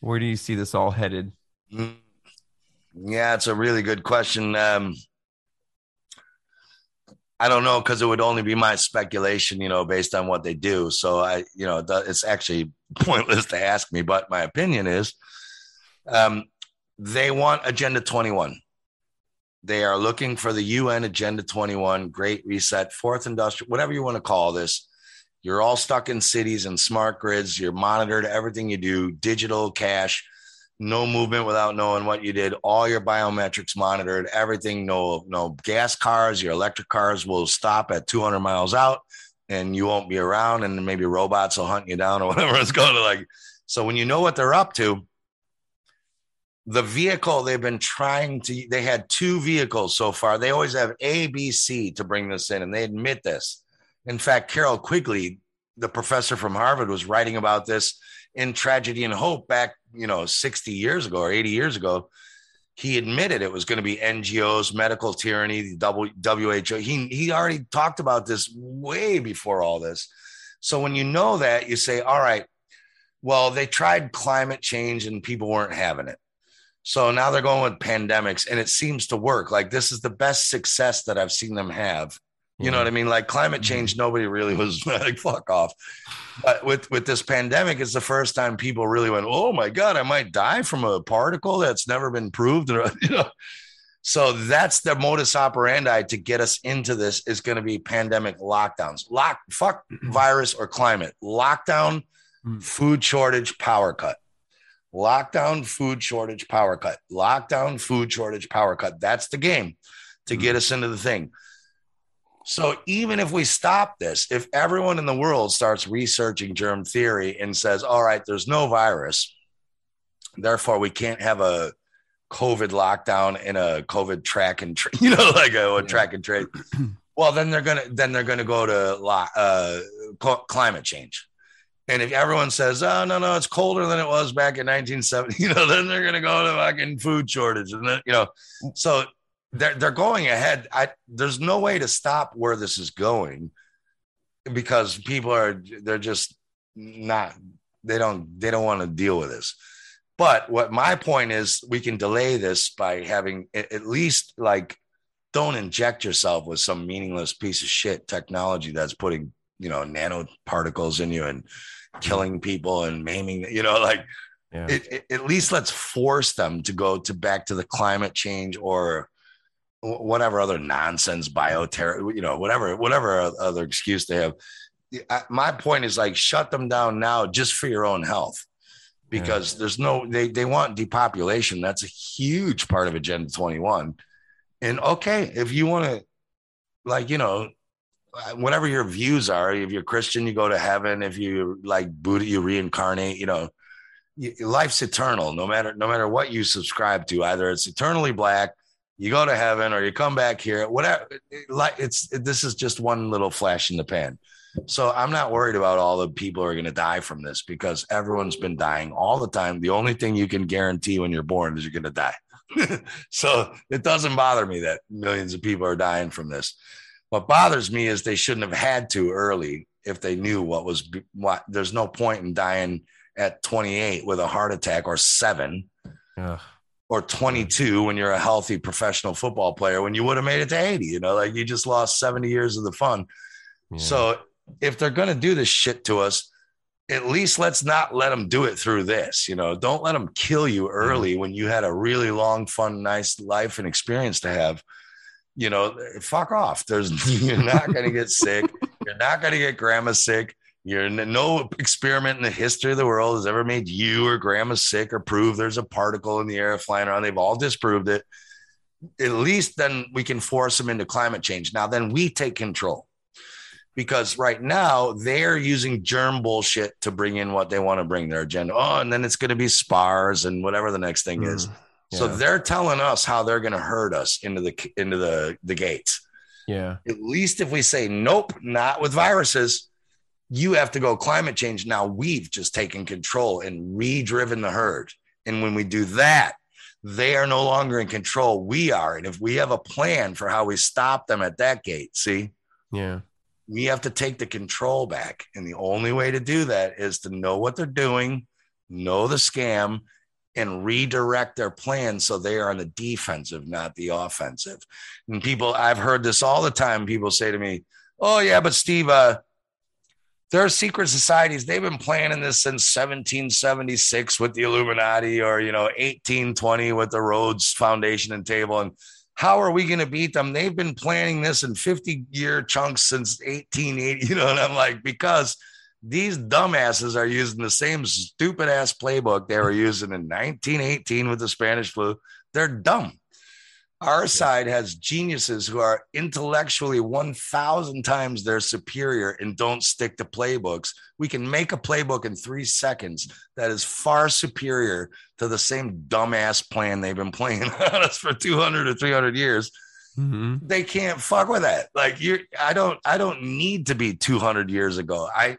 Where do you see this all headed? Yeah, it's a really good question. I don't know, because it would only be my speculation, you know, based on what they do. So it's actually pointless to ask me, but my opinion is they want Agenda 21. They are looking for the UN Agenda 21, Great Reset, Fourth Industrial, whatever you want to call this. You're all stuck in cities and smart grids. You're monitored, everything you do, digital, cash, no movement without knowing what you did. All your biometrics monitored, everything, no gas cars. Your electric cars will stop at 200 miles out and you won't be around, and maybe robots will hunt you down or whatever it's going to like. So when you know what they're up to, the vehicle they've been they had two vehicles so far. They always have A, B, C to bring this in, and they admit this. In fact, Carol Quigley, the professor from Harvard, was writing about this in Tragedy and Hope back, 60 years ago or 80 years ago. He admitted it was going to be NGOs, medical tyranny, the WHO. He already talked about this way before all this. So when you know that, you say, all right, well, they tried climate change and people weren't having it. So now they're going with pandemics, and it seems to work. Like, this is the best success that I've seen them have. You know what I mean? Like, climate change, nobody really was like, fuck off. But with this pandemic, it's the first time people really went, oh my God, I might die from a particle that's never been proved. You know? So that's the modus operandi to get us into this, is going to be pandemic lockdowns. Fuck virus or climate. Lockdown, food shortage, power cut. Lockdown, food shortage, power cut. Lockdown, food shortage, power cut. That's the game to get us into the thing. So even if we stop this, if everyone in the world starts researching germ theory and says, all right, there's no virus, therefore we can't have a COVID lockdown and a COVID track and trace, you know, like a track and trace. Well, then they're gonna go to climate change. And if everyone says, "Oh no, it's colder than it was back in 1970," then they're gonna go to fucking food shortage, and then so they're going ahead. There's no way to stop where this is going because they're just not. They don't want to deal with this. But what my point is, we can delay this by having at least don't inject yourself with some meaningless piece of shit technology that's putting, nanoparticles in you and killing people and maiming, yeah. At least let's force them to go back to the climate change or whatever other nonsense, bioterror, whatever other excuse they have. My point is shut them down now just for your own health, because they want depopulation. That's a huge part of Agenda 21. And okay, if you want to, whatever your views are, if you're Christian, you go to heaven. If you Buddha, you reincarnate. Life's eternal. No matter what you subscribe to, either it's eternally black, you go to heaven, or you come back here. Whatever. This is just one little flash in the pan. So I'm not worried about all the people who are going to die from this, because everyone's been dying all the time. The only thing you can guarantee when you're born is you're going to die. So it doesn't bother me that millions of people are dying from this. What bothers me is they shouldn't have had to early if they knew what. There's no point in dying at 28 with a heart attack, or 7 or 22 when you're a healthy professional football player, when you would have made it to 80, you just lost 70 years of the fun. Yeah. So if they're going to do this shit to us, at least let's not let them do it through this. Don't let them kill you early when you had a really long, fun, nice life and experience to have. Fuck off. You're not going to get sick. You're not going to get grandma sick. No experiment in the history of the world has ever made you or grandma sick or prove there's a particle in the air flying around. They've all disproved it. At least then we can force them into climate change. Now, then we take control. Because right now they're using germ bullshit to bring in what they want to bring their agenda. Oh, and then it's going to be spars and whatever the next thing is. Yeah. So they're telling us how they're going to herd us into the gates. Yeah. At least if we say, nope, not with viruses, you have to go climate change. Now we've just taken control and redriven the herd. And when we do that, they are no longer in control. We are. And if we have a plan for how we stop them at that gate, see? Yeah. We have to take the control back. And the only way to do that is to know what they're doing, know the scam, and redirect their plan so they are on the defensive, not the offensive. And I've heard this all the time. People say to me, oh, yeah, but Steve, there are secret societies. They've been planning this since 1776 with the Illuminati, or, 1820 with the Rhodes Foundation and Table. And how are we going to beat them? They've been planning this in 50-year chunks since 1880, and I'm like, because these dumbasses are using the same stupid-ass playbook they were using in 1918 with the Spanish flu. They're dumb. Our side has geniuses who are intellectually 1,000 times their superior and don't stick to playbooks. We can make a playbook in 3 seconds that is far superior to the same dumbass plan they've been playing on us for 200 or 300 years. Mm-hmm. They can't fuck with that. I don't need to be 200 years ago. I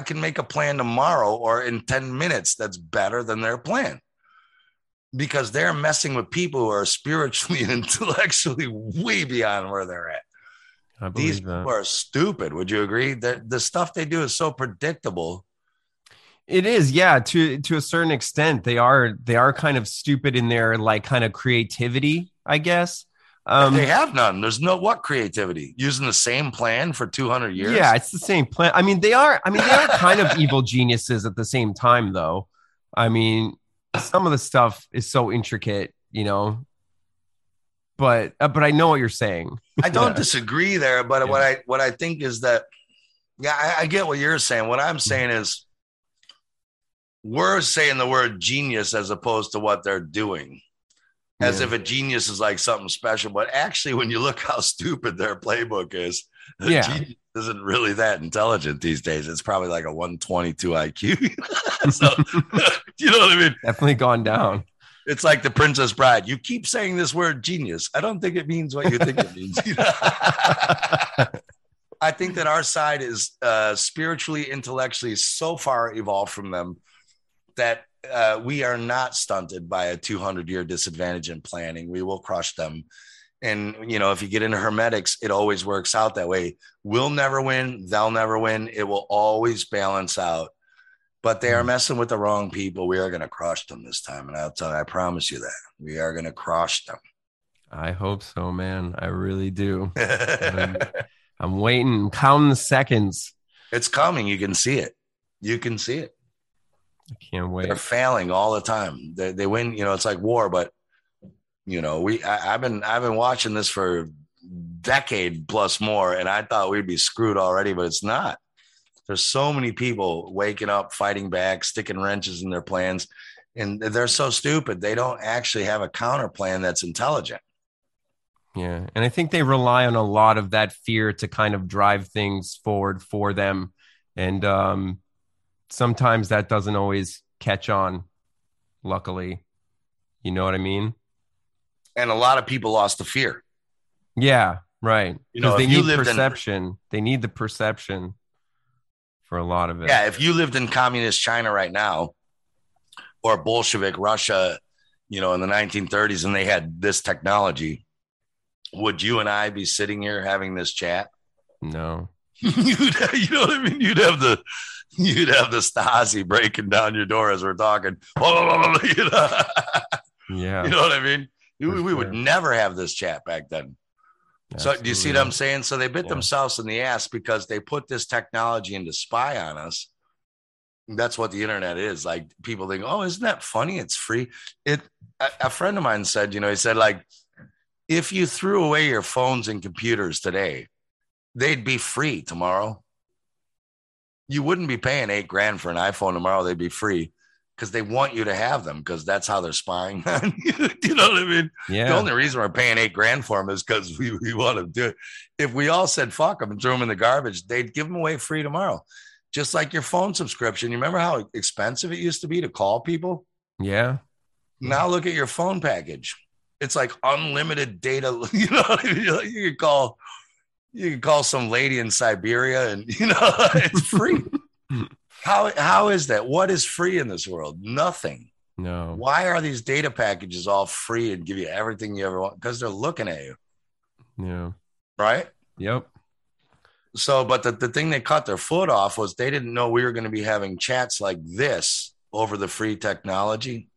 can make a plan tomorrow or in 10 minutes that's better than their plan. Because they're messing with people who are spiritually and intellectually way beyond where they're at. I believe these people are stupid. Would you agree that the stuff they do is so predictable? It is. Yeah. To a certain extent, they are kind of stupid in their kind of creativity, I guess. They have none. There's no creativity using the same plan for 200 years. Yeah. It's the same plan. They are kind of evil geniuses at the same time though. Some of the stuff is so intricate, but I know what you're saying. I don't disagree there, but what I think is that, I get what you're saying. What I'm saying is we're saying the word genius as opposed to what they're doing, as if a genius is something special. But actually, when you look how stupid their playbook is, the genius isn't really that intelligent these days. It's probably a 122 IQ. So, you know what I mean? Definitely gone down. It's like the Princess Bride. You keep saying this word genius. I don't think it means what you think it means. think that our side is spiritually, intellectually so far evolved from them that we are not stunted by a 200-year disadvantage in planning. We will crush them. And, you know, if you get into hermetics, it always works out that way. We'll never win. They'll never win. It will always balance out. But they are messing with the wrong people. We are going to crush them this time. And I'll tell you, I promise you that. We are going to crush them. I hope so, man. I really do. I'm waiting. Counting the seconds. It's coming. You can see it. You can see it. I can't wait. They're failing all the time. They win. You know, it's like war, but you know, I've been watching this for a decade plus more, and I thought we'd be screwed already, but it's not. There's so many people waking up, fighting back, sticking wrenches in their plans, and they're so stupid. They don't actually have a counter plan that's intelligent. Yeah. And I think they rely on a lot of that fear to kind of drive things forward for them. And sometimes that doesn't always catch on, luckily. You know what I mean? And a lot of people lost the fear. Yeah, right. You know, they need perception. They need the perception for a lot of it. Yeah, if you lived in communist China right now or Bolshevik Russia, you know, in the 1930s and they had this technology, would you and I be sitting here having this chat? No. You know what I mean? You'd have the Stasi breaking down your door as we're talking. Oh, you know? Yeah. You know what I mean? We would never have this chat back then. Absolutely. So do you see what I'm saying? So they bit themselves in the ass because they put this technology in to spy on us. That's what the internet is. Like people think, oh, isn't that funny? It's free. A friend of mine said, you know, he said, like, if you threw away your phones and computers today, they'd be free tomorrow. You wouldn't be paying $8,000 for an iPhone tomorrow. They'd be free. Because they want you to have them, because that's how they're spying on you. You know what I mean? Yeah. The only reason we're paying $8,000 for them is because we want to do it. If we all said fuck them and threw them in the garbage, they'd give them away free tomorrow. Just like your phone subscription. You remember how expensive it used to be to call people? Yeah. Now look at your phone package. It's like unlimited data. You know what I mean? You can call some lady in Siberia, and you know it's free. How is that? What is free in this world? Nothing. No. Why are these data packages all free and give you everything you ever want? Because they're looking at you. Yeah. Right? Yep. So, but the thing they cut their foot off was they didn't know we were going to be having chats like this over the free technology.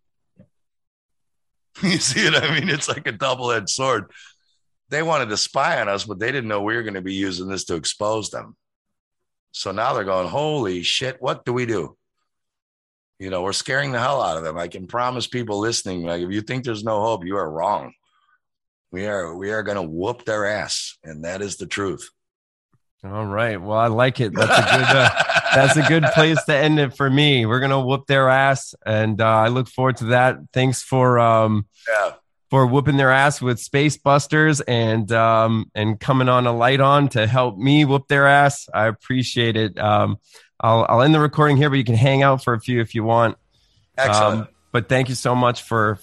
You see what I mean? It's like a double-edged sword. They wanted to spy on us, but they didn't know we were going to be using this to expose them. So now they're going, holy shit, what do we do? You know, we're scaring the hell out of them. I can promise people listening, like, if you think there's no hope, you are wrong. We are going to whoop their ass. And that is the truth. All right. Well, I like it. That's a good place to end it for me. We're going to whoop their ass. And I look forward to that. Thanks for whooping their ass with Space Busters and coming on a light on to help me whoop their ass. I appreciate it. I'll end the recording here, but you can hang out for a few if you want. Excellent. But thank you so much for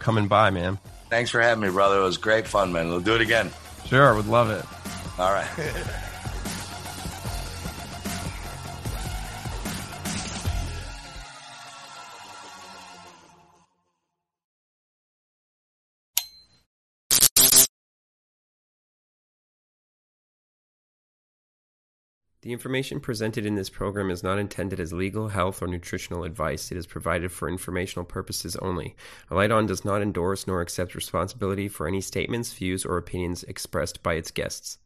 coming by, man. Thanks for having me, brother. It was great fun, man. We'll do it again. Sure. Would love it. All right. The information presented in this program is not intended as legal, health, or nutritional advice. It is provided for informational purposes only. Light On does not endorse nor accept responsibility for any statements, views, or opinions expressed by its guests.